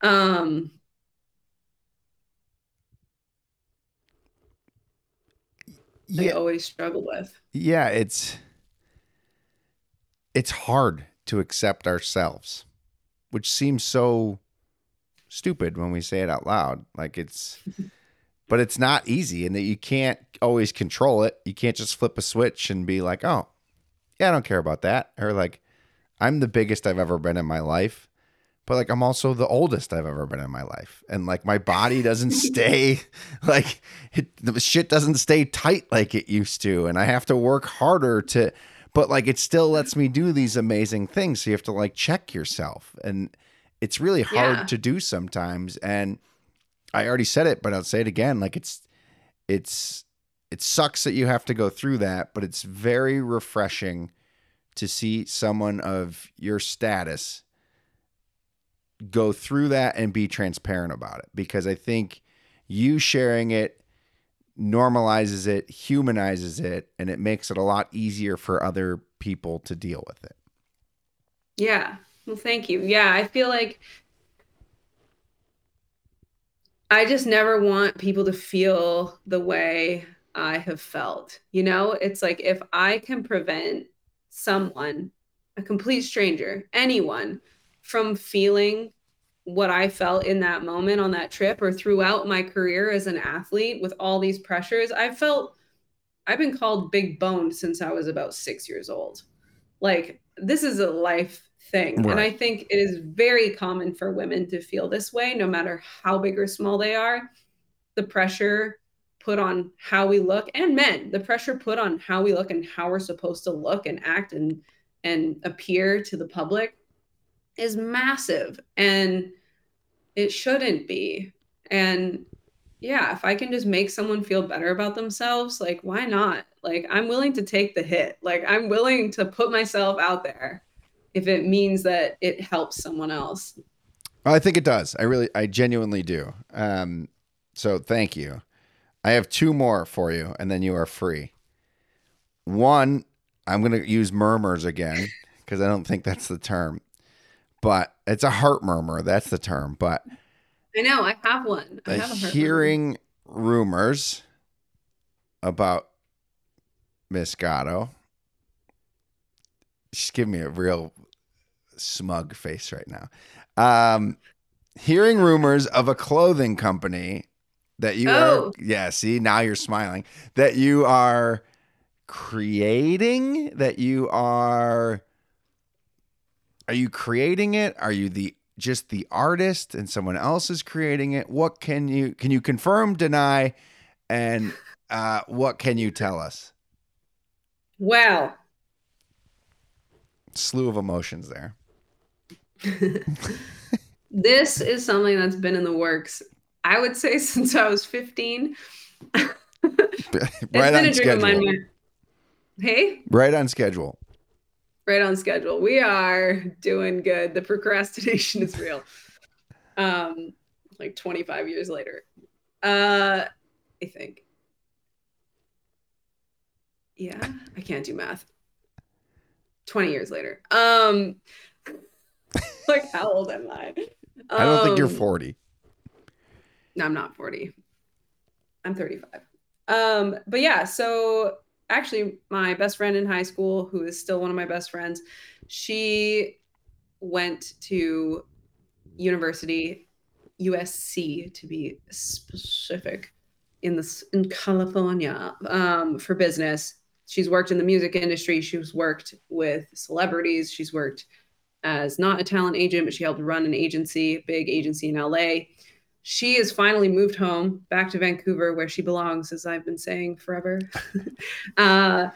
Um, yeah. I always struggle with. Yeah. It's, it's hard to accept ourselves, which seems so stupid when we say it out loud. Like it's, but it's not easy, and that you can't always control it. You can't just flip a switch and be like, oh yeah, I don't care about that. Or like, I'm the biggest I've ever been in my life, but like, I'm also the oldest I've ever been in my life. And like, my body doesn't stay like it, the shit doesn't stay tight like it used to. And I have to work harder to, but like, it still lets me do these amazing things. So you have to like check yourself, and it's really hard yeah. to do sometimes. And I already said it, but I'll say it again. Like it's, it's, it sucks that you have to go through that, but it's very refreshing to see someone of your status go through that and be transparent about it. Because I think you sharing it normalizes it, humanizes it, and it makes it a lot easier for other people to deal with it. Yeah. Well, thank you. Yeah. I feel like I just never want people to feel the way I have felt. You know, it's like, if I can prevent someone, a complete stranger, anyone, from feeling what I felt in that moment on that trip or throughout my career as an athlete with all these pressures, I felt, I've been called big boned since I was about six years old. Like, this is a life thing. Right. And I think it is very common for women to feel this way, no matter how big or small they are. The pressure put on how we look, and men, the pressure put on how we look and how we're supposed to look and act and, and appear to the public is massive, and it shouldn't be. And yeah, if I can just make someone feel better about themselves, like, why not? Like, I'm willing to take the hit. Like, I'm willing to put myself out there if it means that it helps someone else. Well, I think it does. I really, I genuinely do. Um, so thank you. I have two more for you, and then you are free. One, I'm going to use murmurs again, because I don't think that's the term. But it's a heart murmur. That's the term. But I know I have one. I have a heart hearing murmur. Rumors about Miss Gatto. She's giving me a real smug face right now. Um, hearing rumors of a clothing company that you oh. are. Yeah. See, now you're smiling. That you are creating. That you are. Are you creating it? Are you the just the artist and someone else is creating it? What can you can you confirm, deny, and uh, what can you tell us? Well, slew of emotions there. This is something that's been in the works, I would say, since I was fifteen. Right on schedule. Hey? Right on schedule. Right on schedule. We are doing good. The procrastination is real. Um, like twenty-five years later, uh, I think. Yeah, I can't do math. twenty years later. Um, like, how old am I? Um, I don't think you're forty. No, I'm not forty. I'm thirty-five. Um, but yeah, so... Actually, my best friend in high school, who is still one of my best friends, she went to university, U S C to be specific, in the in California, um, for business. She's worked in the music industry. She's worked with celebrities. She's worked as not a talent agent, but she helped run an agency, a big agency in L A. She has finally moved home, back to Vancouver, where she belongs, as I've been saying forever. uh,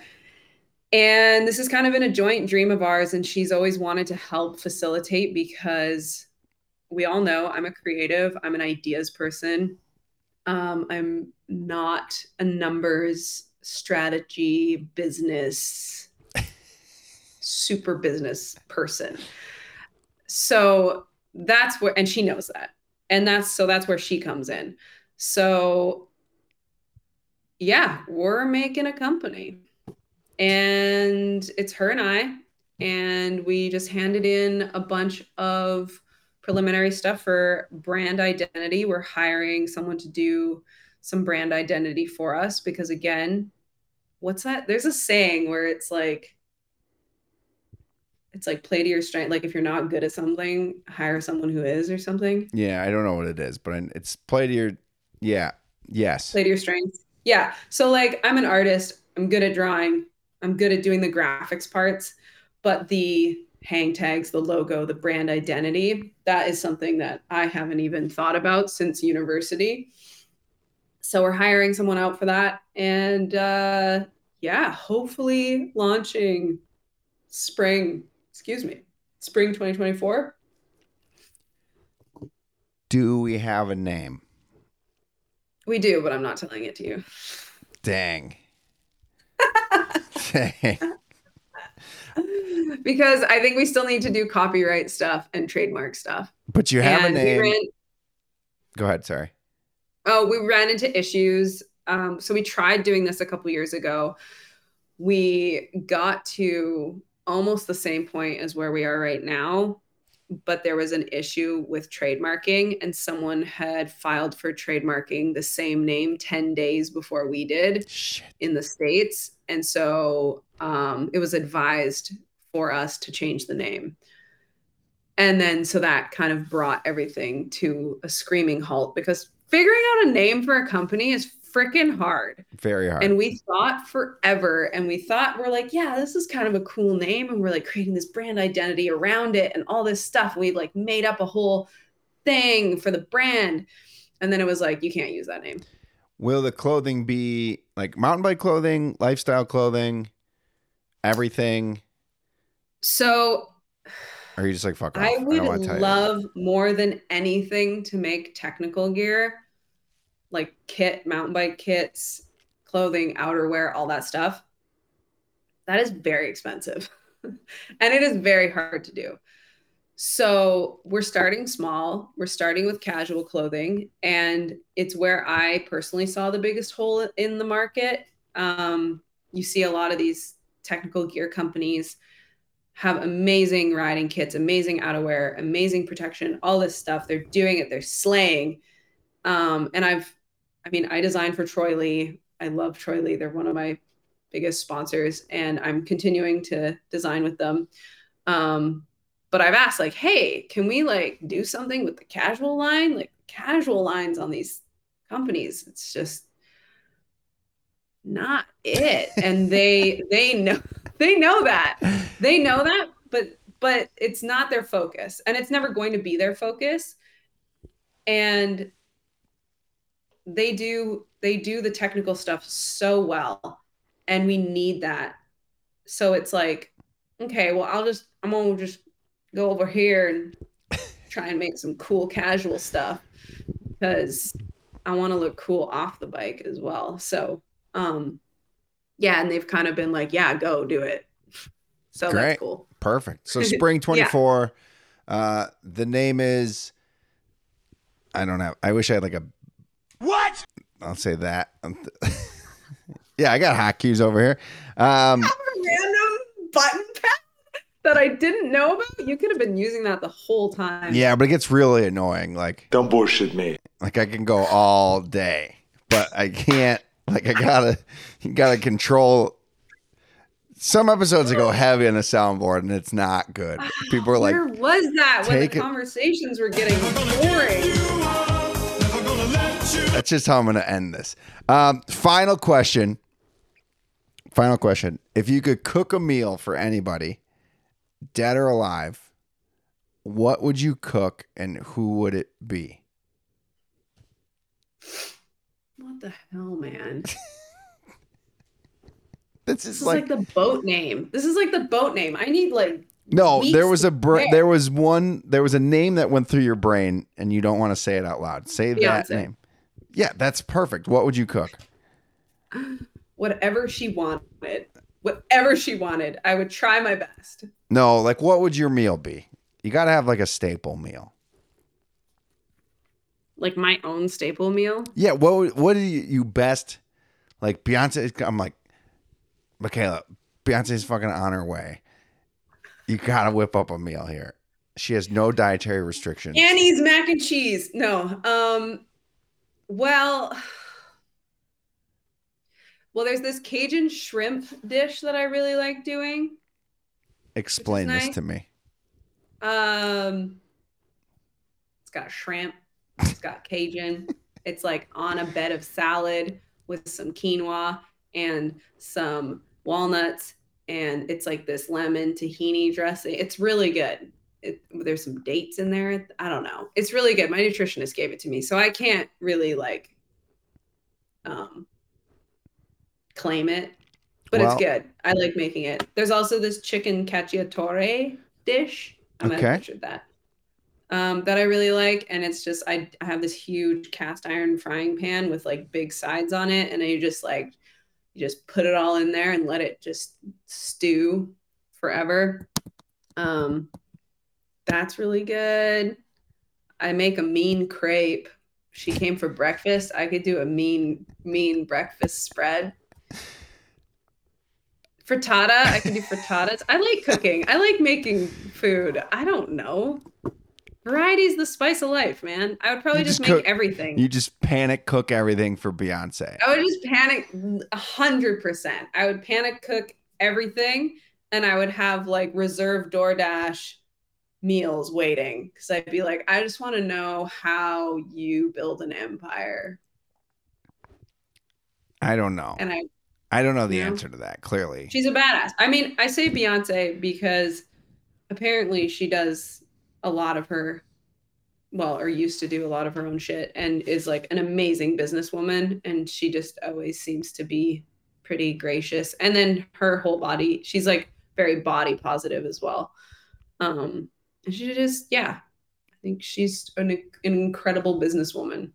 and this has kind of been a joint dream of ours, and she's always wanted to help facilitate, because we all know I'm a creative, I'm an ideas person. Um, I'm not a numbers, strategy, business, super business person. So that's where, and she knows that. And that's, so that's where she comes in. So yeah, we're making a company, and it's her and I, and we just handed in a bunch of preliminary stuff for brand identity. We're hiring someone to do some brand identity for us, because again, what's that? There's a saying where it's like, it's like play to your strength. Like, if you're not good at something, hire someone who is, or something. Yeah, I don't know what it is, but it's play to your, yeah, yes. Play to your strengths. Yeah. So like, I'm an artist. I'm good at drawing. I'm good at doing the graphics parts, but the hang tags, the logo, the brand identity, that is something that I haven't even thought about since university. So we're hiring someone out for that. And uh, yeah, hopefully launching spring. Excuse me. Spring twenty twenty-four. Do we have a name? We do, but I'm not telling it to you. Dang. Dang. Because I think we still need to do copyright stuff and trademark stuff. But you have and a name. We ran... Go ahead. Sorry. Oh, we ran into issues. Um, so we tried doing this a couple years ago. We got to almost the same point as where we are right now, but there was an issue with trademarking, and someone had filed for trademarking the same name ten days before we did. Shit. In the States. And so um, it was advised for us to change the name. And then so that kind of brought everything to a screaming halt, because figuring out a name for a company is freaking hard. Very hard. And we thought forever, and we thought, we're like, yeah, this is kind of a cool name. And we're like creating this brand identity around it and all this stuff. And we like made up a whole thing for the brand. And then it was like, you can't use that name. Will the clothing be like mountain bike clothing, lifestyle clothing, everything? So... Or are you just like, fuck off? I would I love more than anything to make technical gear, like kit, mountain bike kits, clothing, outerwear, all that stuff. That is very expensive. And it is very hard to do. So we're starting small. We're starting with casual clothing. And it's where I personally saw the biggest hole in the market. Um, you see a lot of these technical gear companies have amazing riding kits, amazing outerwear, amazing protection, all this stuff. They're doing it. They're slaying. Um, and I've, I mean, I designed for Troy Lee. I love Troy Lee. They're one of my biggest sponsors, and I'm continuing to design with them. Um, but I've asked like, hey, can we like do something with the casual line? Like casual lines on these companies, it's just not it. And they, they know, they know that. They know that, but but it's not their focus, and it's never going to be their focus. And they do they do the technical stuff so well, and we need that. So it's like, okay, well, I'll just I'm gonna just go over here and try and make some cool casual stuff, because I want to look cool off the bike as well. So um, yeah, and they've kind of been like, yeah, go do it. So great. That's cool. Perfect. So spring twenty-four, yeah. uh, the name is, I don't have, I wish I had like a, what? I'll say that. Yeah, I got hot cues over here. Um, I have a random button pad that I didn't know about. You could have been using that the whole time. Yeah, but it gets really annoying. Like, don't bullshit me. Like I can go all day, but I can't, like I gotta, you gotta control. Some episodes go heavy on the soundboard, and it's not good. People are like, where was that when the conversations were getting boring? That's just how I'm going to end this. Um, final question. Final question. If you could cook a meal for anybody, dead or alive, what would you cook and who would it be? What the hell, man? This is, this like, is like the boat name. This is like the boat name. I need like no. There was a br- there was one. There was a name that went through your brain, and you don't want to say it out loud. Say Beyonce. That name. Yeah, that's perfect. What would you cook? Whatever she wanted. Whatever she wanted. I would try my best. No, like what would your meal be? You got to have like a staple meal. Like my own staple meal. Yeah. What What do you, you best like? Beyonce. I'm like. Micayla, Beyonce's fucking on her way. You gotta whip up a meal here. She has no dietary restrictions. Annie's mac and cheese. No. Um, well, well, there's this Cajun shrimp dish that I really like doing. Explain this nice. to me. Um, it's got shrimp. It's got Cajun. It's like on a bed of salad with some quinoa and some walnuts, and it's like this lemon tahini dressing. It's really good. It, there's some dates in there. I don't know. It's really good. My nutritionist gave it to me, so I can't really like um, claim it, but well, it's good. I like making it. There's also this chicken cacciatore dish. I'm okay. gonna picture that. Um, that I really like, and it's just I, I have this huge cast iron frying pan with like big sides on it, and you just like. You just put it all in there and let it just stew forever. Um, that's really good. I make a mean crepe. She came for breakfast. I could do a mean, mean breakfast spread. Frittata. I can do frittatas. I like cooking. I like making food. I don't know. Variety is the spice of life, man. I would probably just, just make cook, everything. You just panic cook everything for Beyonce. I would just panic one hundred percent. I would panic cook everything, and I would have like reserve DoorDash meals waiting, because I'd be like, I just want to know how you build an empire. I don't know. And I, I don't know the you know? answer to that, clearly. She's a badass. I mean, I say Beyonce because apparently she does a lot of her, well, or used to do a lot of her own shit, and is like an amazing businesswoman. And she just always seems to be pretty gracious. And then her whole body, she's like very body positive as well. Um, and she just, yeah, I think she's an, an incredible businesswoman.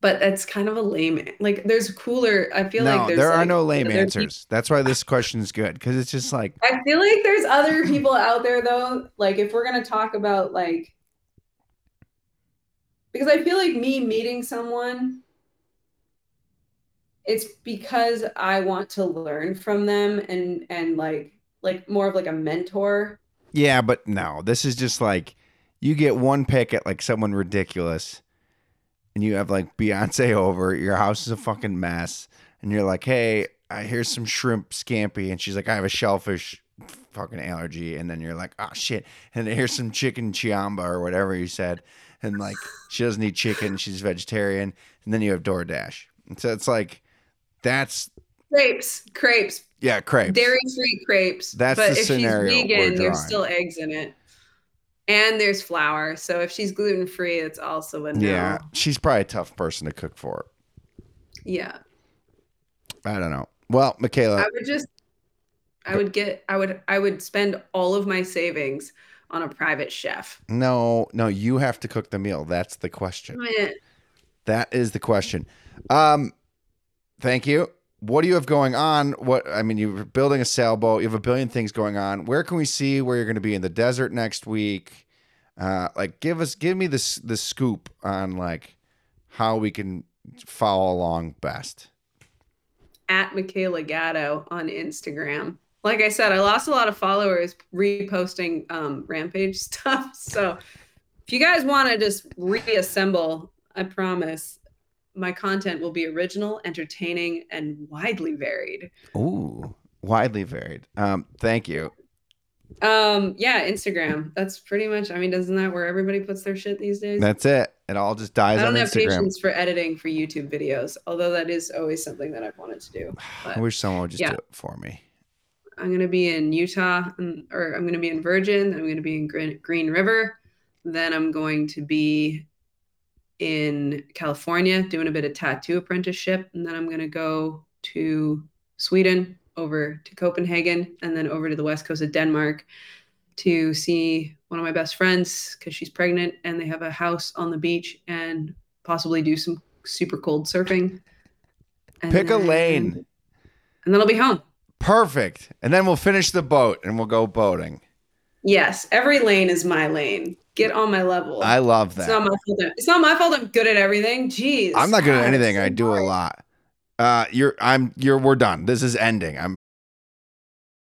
But that's kind of a lame, like there's cooler. I feel no, like there's there are like, no lame answers. People. That's why this question is good. Cause it's just like, I feel like there's other people out there though. Like if we're going to talk about like, because I feel like me meeting someone, it's because I want to learn from them and, and like, like more of like a mentor. Yeah. But no, this is just like, you get one pick at like someone ridiculous, and you have like Beyonce over, your house is a fucking mess, and you're like, hey, I hear some shrimp scampi, and she's like, I have a shellfish fucking allergy, and then you're like, oh shit, and I hear some chicken chiamba or whatever you said, and like she doesn't eat chicken, she's vegetarian, and then you have DoorDash, and so it's like, that's crepes, crepes, yeah, crepes, dairy-free crepes. That's but the if scenario she's vegan, there's still eggs in it. And there's flour. So if she's gluten-free, it's also a no. Yeah, she's probably a tough person to cook for. Yeah. I don't know. Well, Micayla. I would just, I would get, I would, I would spend all of my savings on a private chef. No, no, you have to cook the meal. That's the question. That is the question. Um, thank you. What do you have going on? What I mean, you're building a sailboat. You have a billion things going on. Where can we see where you're going to be in the desert next week? Uh, like, give us, give me this the scoop on like how we can follow along best. At Micayla Gatto on Instagram. Like I said, I lost a lot of followers reposting um, Rampage stuff. So if you guys want to just reassemble, I promise. My content will be original, entertaining, and widely varied. Ooh, widely varied. Um, thank you. Um, yeah, Instagram. That's pretty much, I mean, isn't that where everybody puts their shit these days? That's it. It all just dies on Instagram. I don't have Instagram. Patience for editing for YouTube videos, although that is always something that I've wanted to do. But I wish someone would just yeah. do it for me. I'm going to be in Utah, or I'm going to be in Virgin. Then I'm going to be in Green, Green River. Then I'm going to be in California doing a bit of tattoo apprenticeship, and then I'm gonna go to Sweden, over to Copenhagen, and then over to the west coast of Denmark to see one of my best friends because she's pregnant and they have a house on the beach, and possibly do some super cold surfing and pick then, a lane, and then I'll be home. Perfect. And then we'll finish the boat and we'll go boating. Yes, every lane is my lane. Get on my level. I love that. It's not my fault. It's not my fault I'm good at everything. Jeez. I'm not good at anything. I do a lot. Uh, you're. I'm. You're. We're done. This is ending. I'm.